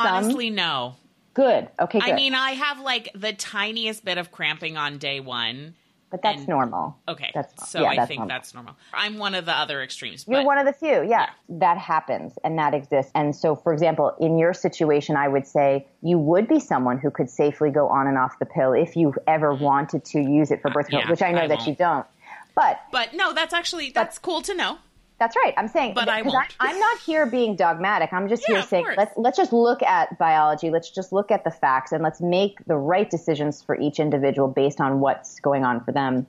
Some? Honestly, no. Good. Okay, good. I mean, I have like the tiniest bit of cramping on day one. But that's and, normal. Okay. That's, so yeah, I that's think normal. that's normal. I'm one of the other extremes. You're but, one of the few. Yeah, yeah. That happens and that exists. And so, for example, in your situation, I would say you would be someone who could safely go on and off the pill if you ever wanted to use it for birth control, uh, yeah, which I know I that won't. you don't. But But no, that's actually, that's cool to know. That's right. I'm saying, but I won't. I, I'm not here being dogmatic. I'm just yeah, here saying, let's, let's just look at biology. Let's just look at the facts and let's make the right decisions for each individual based on what's going on for them.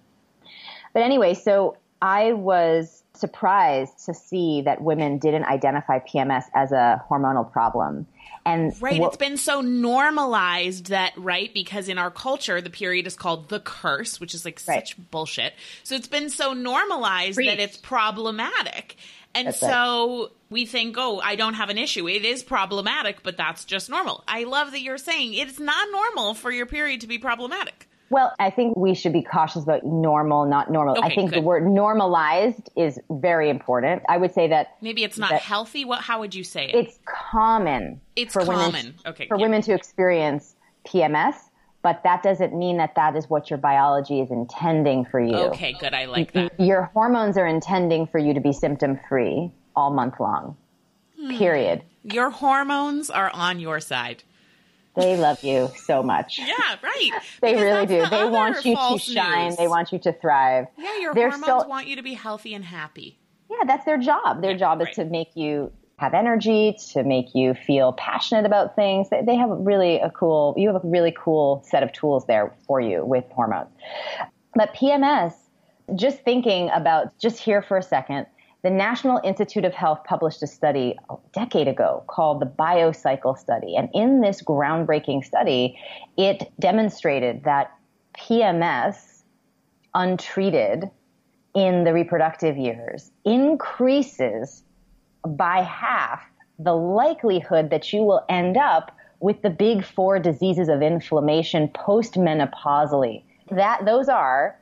But anyway, so I was surprised to see that women didn't identify P M S as a hormonal problem. And right. Well, it's been so normalized that, right, because in our culture, the period is called the curse, which is like right. such bullshit. So it's been so normalized Preach. that it's problematic. And that's so right. we think, oh, I don't have an issue. It is problematic, but that's just normal. I love that you're saying it's not normal for your period to be problematic. Well, I think we should be cautious about normal, not normal. Okay, I think good. the word normalized is very important. I would say that maybe it's not healthy. What? How would you say it? It's common. It's for common. Women, okay, for yeah. women to experience P M S, but that doesn't mean that that is what your biology is intending for you. Okay, good. I like that. Your hormones are intending for you to be symptom free all month long. Hmm. Period. Your hormones are on your side. They love you so much. Yeah, right. They because really do. The they want you to shine. News. They want you to thrive. Yeah, your They're hormones so, want you to be healthy and happy. Yeah, that's their job. Their yeah, job right. is to make you have energy, to make you feel passionate about things. They, they have really a cool, you have a really cool set of tools there for you with hormones. But P M S, just thinking about, just here for a second, the National Institute of Health published a study a decade ago called the BioCycle Study. And in this groundbreaking study, it demonstrated that P M S untreated in the reproductive years increases by half the likelihood that you will end up with the big four diseases of inflammation postmenopausally. That, those are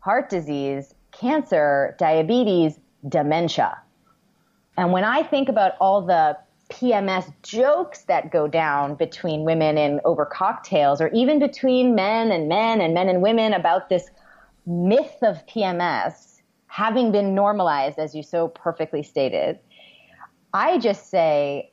heart disease, cancer, diabetes, dementia. And when I think about all the P M S jokes that go down between women and over cocktails, or even between men and men and men and women about this myth of P M S having been normalized, as you so perfectly stated, I just say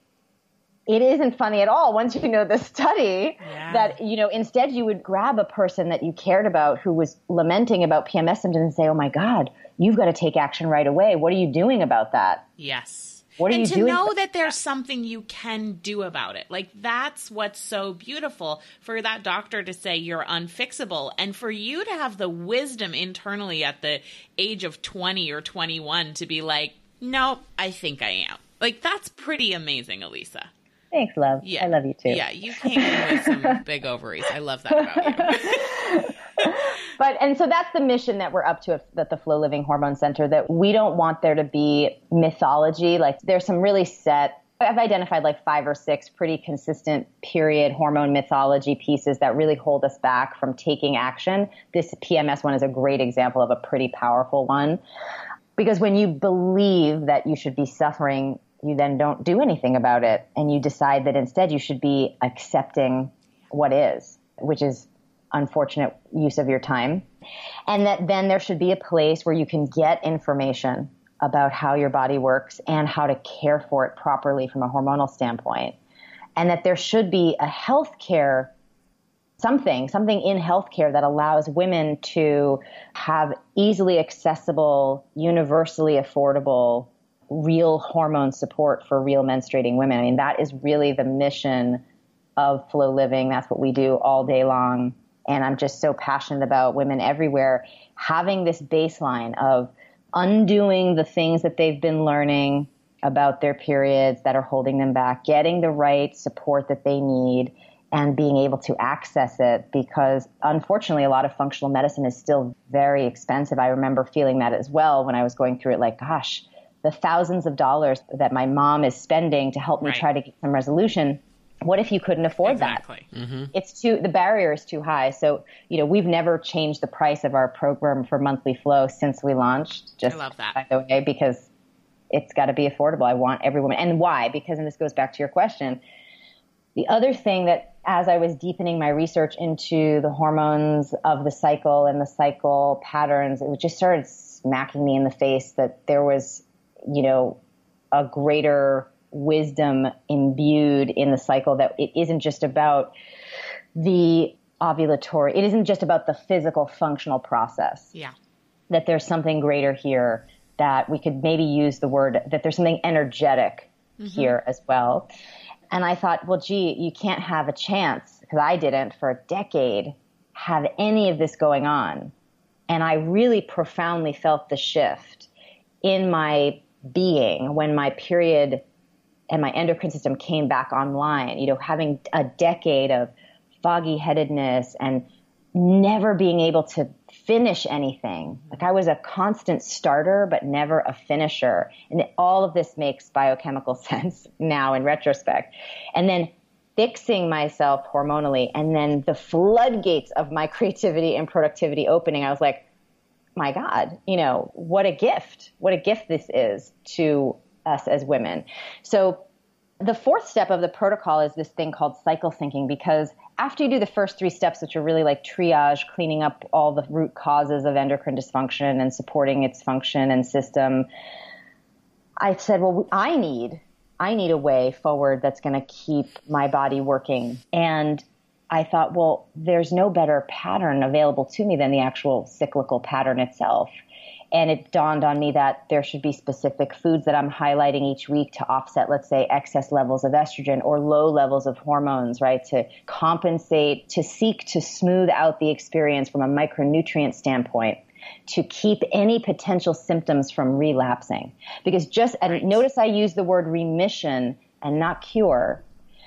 it isn't funny at all once you know the study yeah. that, you know, instead you would grab a person that you cared about who was lamenting about P M S symptoms and say, oh my God, you've got to take action right away. What are you doing about that? Yes. What are and you doing? And to know about- that there's something you can do about it. Like that's what's so beautiful for that doctor to say you're unfixable. And for you to have the wisdom internally at the age of twenty or twenty-one to be like, nope, I think I am. Like that's pretty amazing, Alisa. Thanks, love. Yeah. I love you too. Yeah, you came in with some big ovaries. I love that about you. But, and so that's the mission that we're up to at the Flow Living Hormone Center, that we don't want there to be mythology. Like there's some really set, I've identified like five or six pretty consistent period hormone mythology pieces that really hold us back from taking action. This P M S one is a great example of a pretty powerful one. Because when you believe that you should be suffering, you then don't do anything about it. And you decide that instead you should be accepting what is, which is unfortunate use of your time. And that then there should be a place where you can get information about how your body works and how to care for it properly from a hormonal standpoint. And that there should be a healthcare something, something in healthcare that allows women to have easily accessible, universally affordable, real hormone support for real menstruating women. I mean, that is really the mission of FloLiving. That's what we do all day long. And I'm just so passionate about women everywhere having this baseline of undoing the things that they've been learning about their periods that are holding them back, getting the right support that they need, and being able to access it, because unfortunately a lot of functional medicine is still very expensive. I remember feeling that as well when I was going through it, like, gosh, the thousands of dollars that my mom is spending to help me right. try to get some resolution. What if you couldn't afford exactly. that? Mm-hmm. It's too, the barrier is too high. So, you know, we've never changed the price of our program for monthly flow since we launched. Just I love that. By the way, because it's got to be affordable. I want every woman. And why? Because, and this goes back to your question, the other thing that as I was deepening my research into the hormones of the cycle and the cycle patterns, it just started smacking me in the face that there was, you know, a greater wisdom imbued in the cycle, that it isn't just about the ovulatory, it isn't just about the physical functional process. Yeah. That there's something greater here, that we could maybe use the word that there's something energetic mm-hmm. here as well. And I thought, well, gee, you can't have a chance, because I didn't for a decade have any of this going on. And I really profoundly felt the shift in my being when my period and my endocrine system came back online, you know, having a decade of foggy-headedness and never being able to finish anything. Like I was a constant starter, but never a finisher. And all of this makes biochemical sense now in retrospect. And then fixing myself hormonally, and then the floodgates of my creativity and productivity opening, I was like, my God, you know, what a gift, what a gift this is to us as women. So the fourth step of the protocol is this thing called cycle syncing, because after you do the first three steps, which are really like triage, cleaning up all the root causes of endocrine dysfunction and supporting its function and system, I said, well, I need, I need a way forward that's going to keep my body working. And I thought, well, there's no better pattern available to me than the actual cyclical pattern itself. And it dawned on me that there should be specific foods that I'm highlighting each week to offset, let's say, excess levels of estrogen or low levels of hormones, right? To compensate, to seek to smooth out the experience from a micronutrient standpoint, to keep any potential symptoms from relapsing. Because just right. notice I use the word remission and not cure,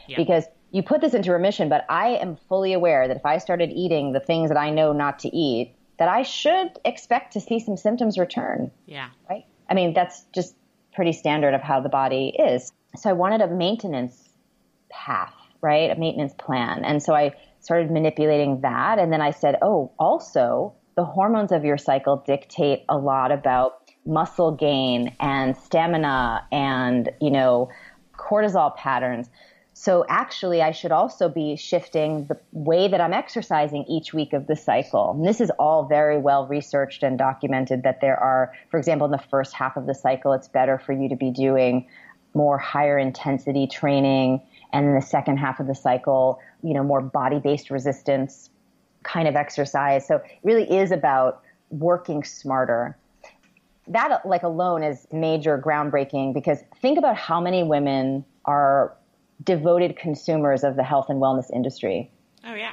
yeah. because you put this into remission, but I am fully aware that if I started eating the things that I know not to eat, that I should expect to see some symptoms return. Yeah. Right? I mean, that's just pretty standard of how the body is. So I wanted a maintenance path, right? A maintenance plan. And so I started manipulating that. And then I said, oh, also the hormones of your cycle dictate a lot about muscle gain and stamina and, you know, cortisol patterns. So actually, I should also be shifting the way that I'm exercising each week of the cycle. And this is all very well researched and documented, that there are, for example, in the first half of the cycle, it's better for you to be doing more higher intensity training. And in the second half of the cycle, you know, more body-based resistance kind of exercise. So it really is about working smarter. That like alone is major groundbreaking, because think about how many women are devoted consumers of the health and wellness industry. Oh, yeah.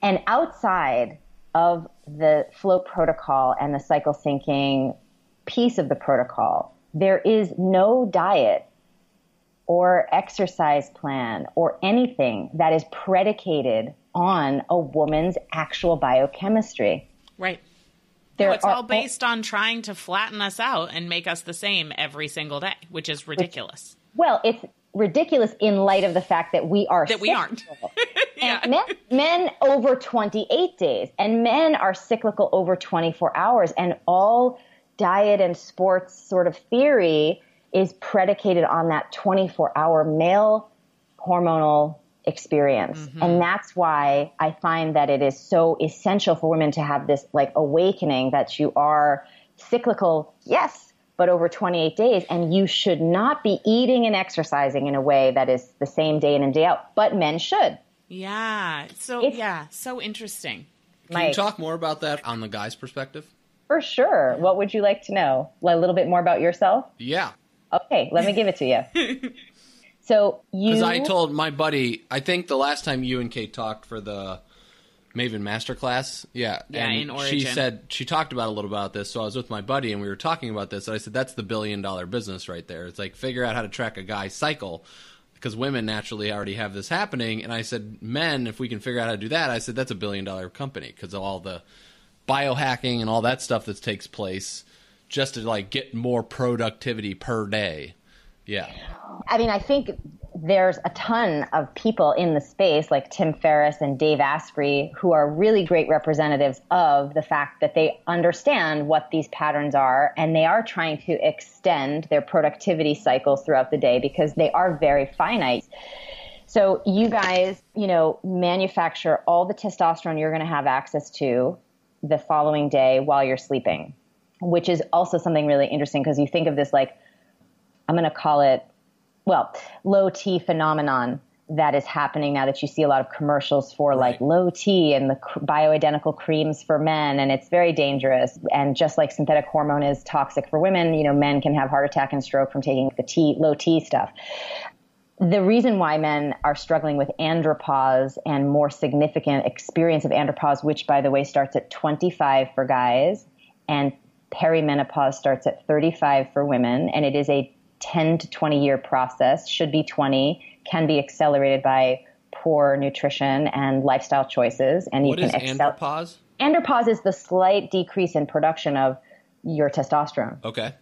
And outside of the flow protocol and the cycle syncing piece of the protocol, there is no diet or exercise plan or anything that is predicated on a woman's actual biochemistry. Right. There no, it's are, all based on trying to flatten us out and make us the same every single day, which is ridiculous. Which, well, it's ridiculous in light of the fact that we are that cyclical. We aren't. yeah. And men, men over twenty-eight days, and men are cyclical over twenty-four hours, and all diet and sports sort of theory is predicated on that twenty-four hour male hormonal experience. Mm-hmm. And that's why I find that it is so essential for women to have this like awakening that you are cyclical, yes, but over twenty-eight days, and you should not be eating and exercising in a way that is the same day in and day out, but men should. Yeah. So, it's, yeah, so interesting. Can Mike, you talk more about that on the guy's perspective? For sure. What would you like to know? A little bit more about yourself? Yeah. Okay, let me give it to you. So you... Because I told my buddy, I think the last time you and Kate talked for the Maven Masterclass, yeah. Yeah, and in Origin. She said, she talked about a little about this, so I was with my buddy and we were talking about this, and I said, that's the billion-dollar business right there. It's like, figure out how to track a guy's cycle, because women naturally already have this happening. And I said, men, if we can figure out how to do that, I said, that's a billion-dollar company, because of all the biohacking and all that stuff that takes place just to like get more productivity per day. Yeah. I mean, I think there's a ton of people in the space like Tim Ferriss and Dave Asprey who are really great representatives of the fact that they understand what these patterns are, and they are trying to extend their productivity cycles throughout the day because they are very finite. So you guys, you know, manufacture all the testosterone you're going to have access to the following day while you're sleeping, which is also something really interesting because you think of this like, I'm going to call it, well, low T phenomenon that is happening now that you see a lot of commercials for right. like low T and the bioidentical creams for men. And it's very dangerous. And just like synthetic hormone is toxic for women, you know, men can have heart attack and stroke from taking the T, low T stuff. The reason why men are struggling with andropause and more significant experience of andropause, which by the way starts at twenty-five for guys and perimenopause starts at thirty-five for women, and it is a ten to twenty year process, should be twenty, can be accelerated by poor nutrition and lifestyle choices. And what you can is excel- andropause? Andropause is the slight decrease in production of your testosterone. Okay.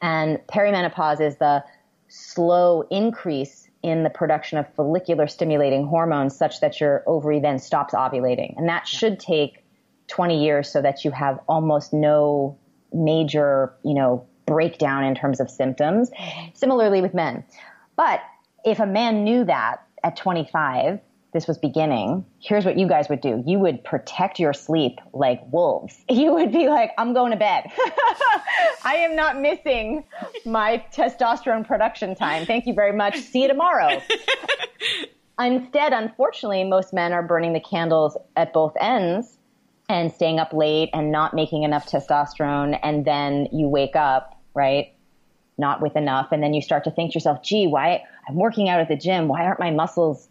And perimenopause is the slow increase in the production of follicular stimulating hormones such that your ovary then stops ovulating. And that yeah. should take twenty years so that you have almost no major, you know, breakdown in terms of symptoms. Similarly with men. But if a man knew that at twenty-five, this was beginning, here's what you guys would do. You would protect your sleep like wolves. You would be like, I'm going to bed. I am not missing my testosterone production time. Thank you very much. See you tomorrow. Instead, unfortunately, most men are burning the candles at both ends and staying up late and not making enough testosterone. And then you wake up, right? Not with enough. And then you start to think to yourself, gee, why I'm working out at the gym. Why aren't my muscles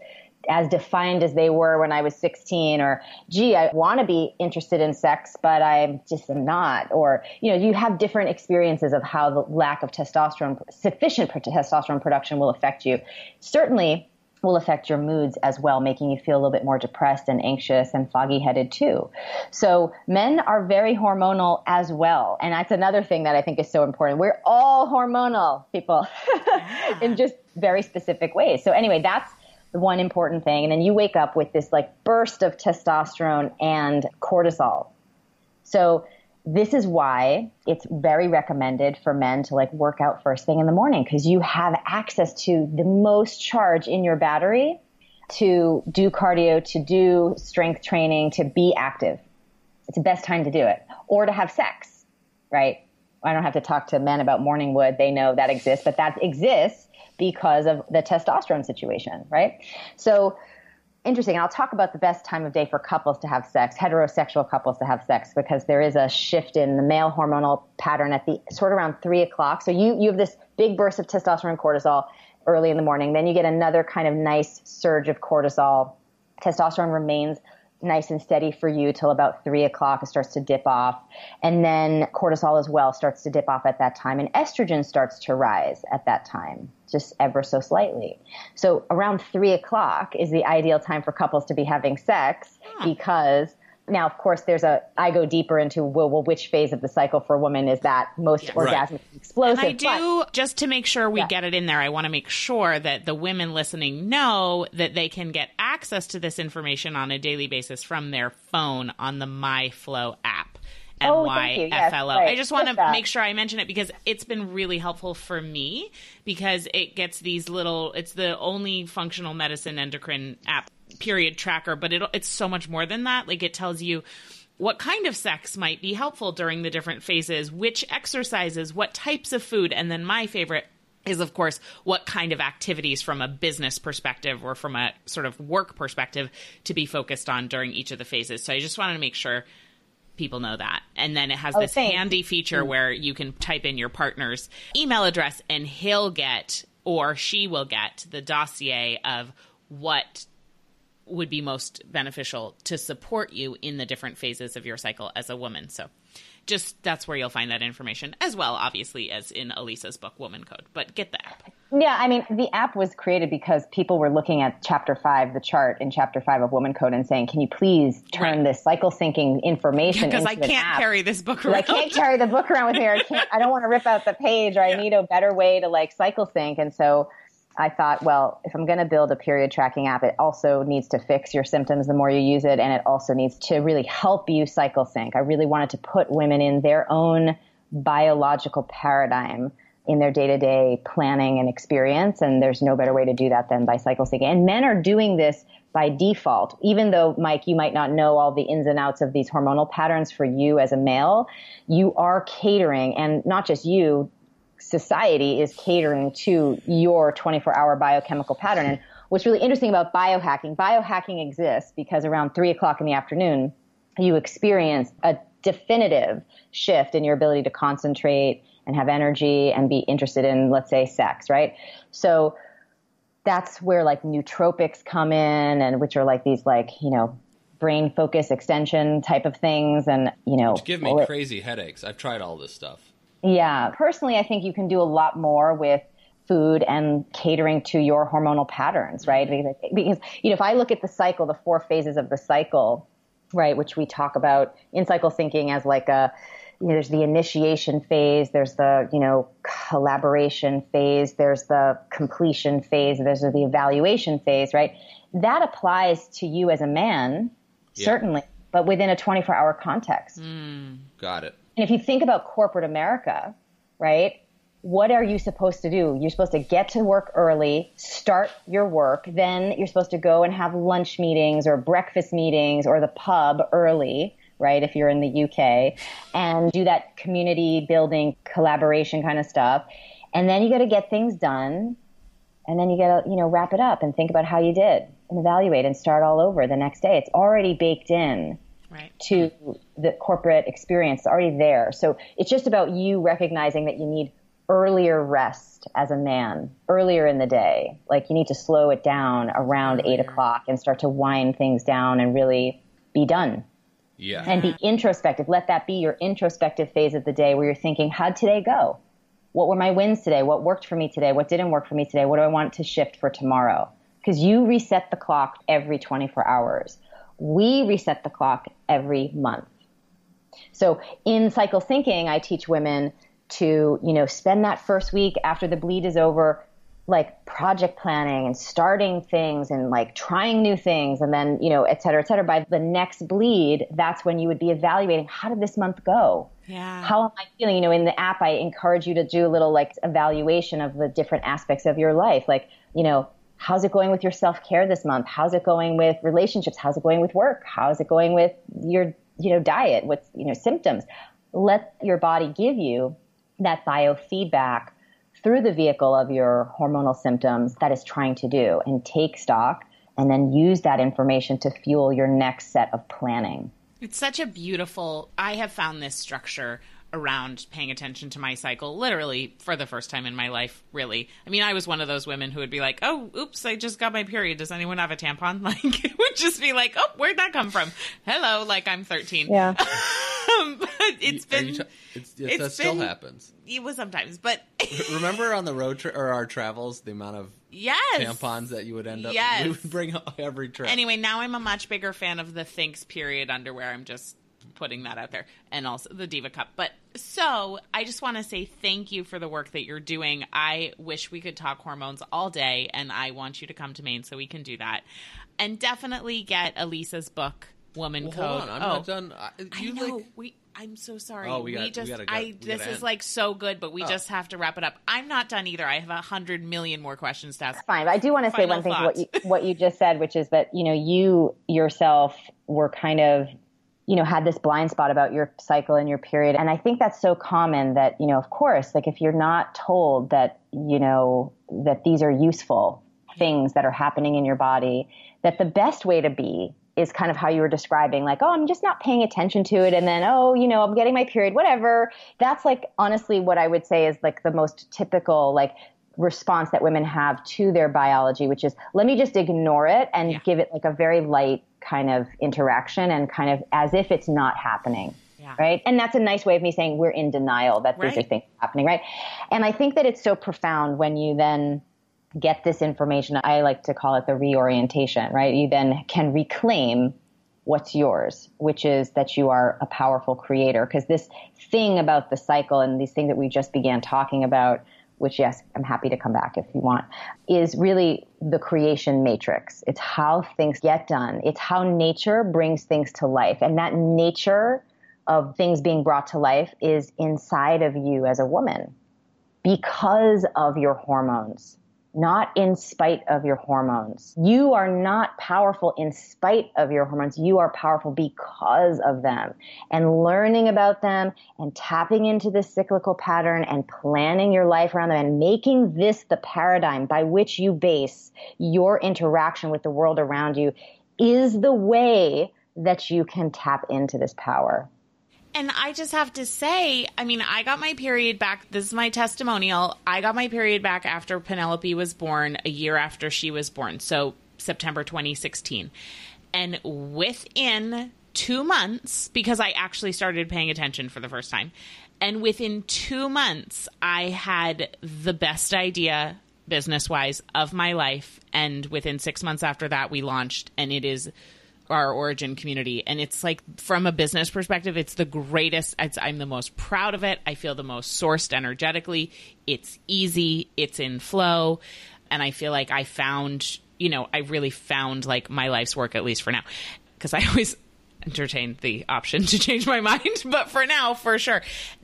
as defined as they were when I was sixteen, or gee, I want to be interested in sex, but I'm just not. Or, you know, you have different experiences of how the lack of testosterone, sufficient testosterone production will affect you. Certainly will affect your moods as well, making you feel a little bit more depressed and anxious and foggy-headed too. So men are very hormonal as well. And that's another thing that I think is so important. We're all hormonal people yeah. in just very specific ways. So anyway, that's the one important thing. And then you wake up with this like burst of testosterone and cortisol. So this is why it's very recommended for men to like work out first thing in the morning, because you have access to the most charge in your battery to do cardio, to do strength training, to be active. It's the best time to do it, or to have sex, right? I don't have to talk to men about morning wood. They know that exists, but that exists because of the testosterone situation, right? So interesting. I'll talk about the best time of day for couples to have sex, heterosexual couples to have sex, because there is a shift in the male hormonal pattern at the sort of around three o'clock. So you, you have this big burst of testosterone and cortisol early in the morning. Then you get another kind of nice surge of cortisol. Testosterone remains nice and steady for you till about three o'clock. It starts to dip off. And then cortisol as well starts to dip off at that time. And estrogen starts to rise at that time, just ever so slightly. So around three o'clock is the ideal time for couples to be having sex yeah. because now, of course, there's a, I go deeper into, well, well which phase of the cycle for a woman is that most yeah, orgasmic right. explosive. And I do, but, just to make sure we yeah. get it in there, I want to make sure that the women listening know that they can get access to this information on a daily basis from their phone on the MyFlow app. M Y F L O. Yes, right. I just want to make sure I mention it because it's been really helpful for me because it gets these little, it's the only functional medicine endocrine app period tracker, but it, it's so much more than that. Like it tells you what kind of sex might be helpful during the different phases, which exercises, what types of food, and then my favorite is, of course, what kind of activities from a business perspective or from a sort of work perspective to be focused on during each of the phases. So I just wanted to make sure people know that. And then it has oh, this thanks. handy feature mm-hmm. where you can type in your partner's email address and he'll get, or she will get, the dossier of what would be most beneficial to support you in the different phases of your cycle as a woman. So just that's where you'll find that information as well, obviously, as in Alisa's book, Woman Code. But get the app. Yeah, I mean, the app was created because people were looking at Chapter five, the chart in Chapter five of Woman Code, and saying, can you please turn right. this cycle syncing information yeah, into I an app? Because I can't carry this book around. I can't carry the book around with me. Or I, can't, I don't want to rip out the page, or yeah. I need a better way to like cycle sync. And so I thought, well, if I'm going to build a period tracking app, it also needs to fix your symptoms the more you use it. And it also needs to really help you cycle sync. I really wanted to put women in their own biological paradigm in their day-to-day planning and experience. And there's no better way to do that than by cycle syncing. And men are doing this by default, even though, Mike, you might not know all the ins and outs of these hormonal patterns for you as a male, you are catering, and not just you, society is catering to your twenty-four hour biochemical pattern. And what's really interesting about biohacking, biohacking exists because around three o'clock in the afternoon, you experience a definitive shift in your ability to concentrate and have energy and be interested in, let's say, sex, right? So that's where like nootropics come in, and which are like these like, you know, brain focus extension type of things. And, you know, which give me well, crazy headaches. I've tried all this stuff. Yeah. Personally, I think you can do a lot more with food and catering to your hormonal patterns, right? Because, because, you know, if I look at the cycle, the four phases of the cycle, right, which we talk about in cycle syncing as like a, you know, there's the initiation phase, there's the, you know, collaboration phase, there's the completion phase, there's the evaluation phase, right? That applies to you as a man, yeah. certainly, but within a twenty-four hour context. Mm. Got it. And if you think about corporate America, right, what are you supposed to do? You're supposed to get to work early, start your work, then you're supposed to go and have lunch meetings or breakfast meetings or the pub early, right, if you're in the U K, and do that community building, collaboration kind of stuff. And then you got to get things done, and then you got to, you know, wrap it up and think about how you did and evaluate and start all over the next day. It's already baked in. Right. To the corporate experience already there. So it's just about you recognizing that you need earlier rest as a man, earlier in the day. Like you need to slow it down around eight o'clock and start to wind things down and really be done. Yeah. And be introspective. Let that be your introspective phase of the day where you're thinking, how'd today go? What were my wins today? What worked for me today? What didn't work for me today? What do I want to shift for tomorrow? Because you reset the clock every twenty-four hours. We reset the clock every month. So in cycle syncing, I teach women to, you know, spend that first week after the bleed is over, like project planning and starting things and like trying new things. And then, you know, et cetera, et cetera. By the next bleed, that's when you would be evaluating, how did this month go? Yeah. How am I feeling? You know, in the app, I encourage you to do a little like evaluation of the different aspects of your life. Like, you know, how's it going with your self-care this month? How's it going with relationships? How's it going with work? How's it going with your, you know, diet? What's, you know, symptoms? Let your body give you that biofeedback through the vehicle of your hormonal symptoms that it's trying to do, and take stock and then use that information to fuel your next set of planning. It's such a beautiful, I have found this structure around paying attention to my cycle literally for the first time in my life, really. I mean, I was one of those women who would be like, oh, oops, I just got my period. Does anyone have a tampon? Like, it would just be like, oh, where'd that come from? Hello, like I'm thirteen. Yeah. um, but it's Are been... T- it's, yes, it's that still been, happens. It was sometimes, but... Remember on the road trip or our travels, the amount of yes. tampons that you would end up... Yes. We would bring every trip. Anyway, now I'm a much bigger fan of the Thanks period underwear. I'm just... putting that out there, and also the Diva Cup. But so I just want to say thank you for the work that you're doing. I wish we could talk hormones all day, and I want you to come to Maine so we can do that. And definitely get Alisa's book, Woman well, Code. Hold on, I'm oh. not done. I, you I know. Like... We, I'm so sorry. Oh, we, we got, just. We gotta, I. We this is end. Like so good, but we oh. just have to wrap it up. I'm not done either. I have a hundred million more questions to ask. That's fine. But I do want to say one thing to what you, what you just said, which is that you know you yourself were kind of. you know, had this blind spot about your cycle and your period. And I think that's so common that, you know, of course, like if you're not told that, you know, that these are useful things that are happening in your body, that the best way to be is kind of how you were describing, like, oh, I'm just not paying attention to it. And then, oh, you know, I'm getting my period, whatever. That's like, honestly, what I would say is like the most typical, like, response that women have to their biology, which is, let me just ignore it and yeah. give it like a very light kind of interaction and kind of as if it's not happening. Yeah. Right. And that's a nice way of me saying we're in denial that right. these are things happening. Right. And I think that it's so profound when you then get this information. I like to call it the reorientation, right? You then can reclaim what's yours, which is that you are a powerful creator. Because this thing about the cycle and these things that we just began talking about, which yes, I'm happy to come back if you want, is really the creation matrix. It's how things get done. It's how nature brings things to life. And that nature of things being brought to life is inside of you as a woman because of your hormones, not in spite of your hormones. You are not powerful in spite of your hormones. You are powerful because of them. And learning about them and tapping into this cyclical pattern and planning your life around them and making this the paradigm by which you base your interaction with the world around you is the way that you can tap into this power. And I just have to say, I mean, I got my period back. This is my testimonial. I got my period back after Penelope was born, a year after she was born. So September twenty sixteen. And within two months, because I actually started paying attention for the first time, and within two months, I had the best idea business-wise of my life. And within six months after that, we launched, and it is our Origin community. And it's like, from a business perspective, it's the greatest. It's, I'm the most proud of it. I feel the most sourced energetically. It's easy. It's in flow. And I feel like I found, you know, I really found like my life's work, at least for now, because I always entertain the option to change my mind. But for now, for sure.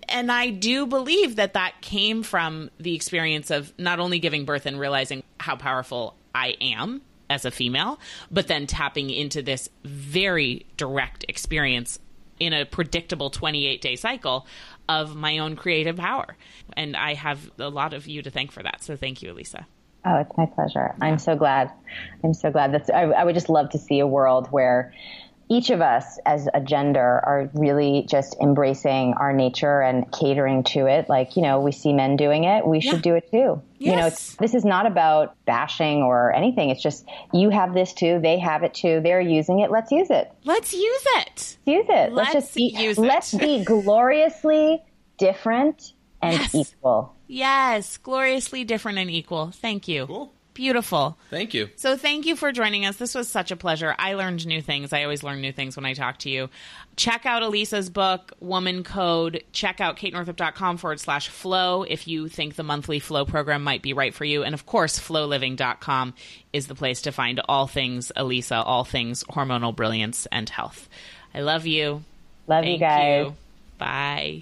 And I do believe that that came from the experience of not only giving birth and realizing how powerful I am as a female, but then tapping into this very direct experience in a predictable twenty-eight day cycle of my own creative power. And I have a lot of you to thank for that. So thank you, Alisa. Oh, it's my pleasure. I'm so glad. I'm so glad. That's, I, I would just love to see a world where each of us as a gender are really just embracing our nature and catering to it. Like, you know, we see men doing it. We yeah. should do it too. Yes. You know, it's, this is not about bashing or anything. It's just, you have this too. They have it too. They're using it. Let's use it. Let's use it. Let's use it. Let's, let's just be, use it. Let's be gloriously different and yes. equal. Yes. Gloriously different and equal. Thank you. Cool. Beautiful. Thank you. So thank you for joining us. This was such a pleasure. I learned new things. I always learn new things when I talk to you. Check out Alisa's book, Woman Code. Check out katenorthrup.com forward slash flow if you think the monthly flow program might be right for you. And of course, flow living dot com is the place to find all things Alisa, all things hormonal brilliance and health. I love you. Love thank you guys. You. Bye.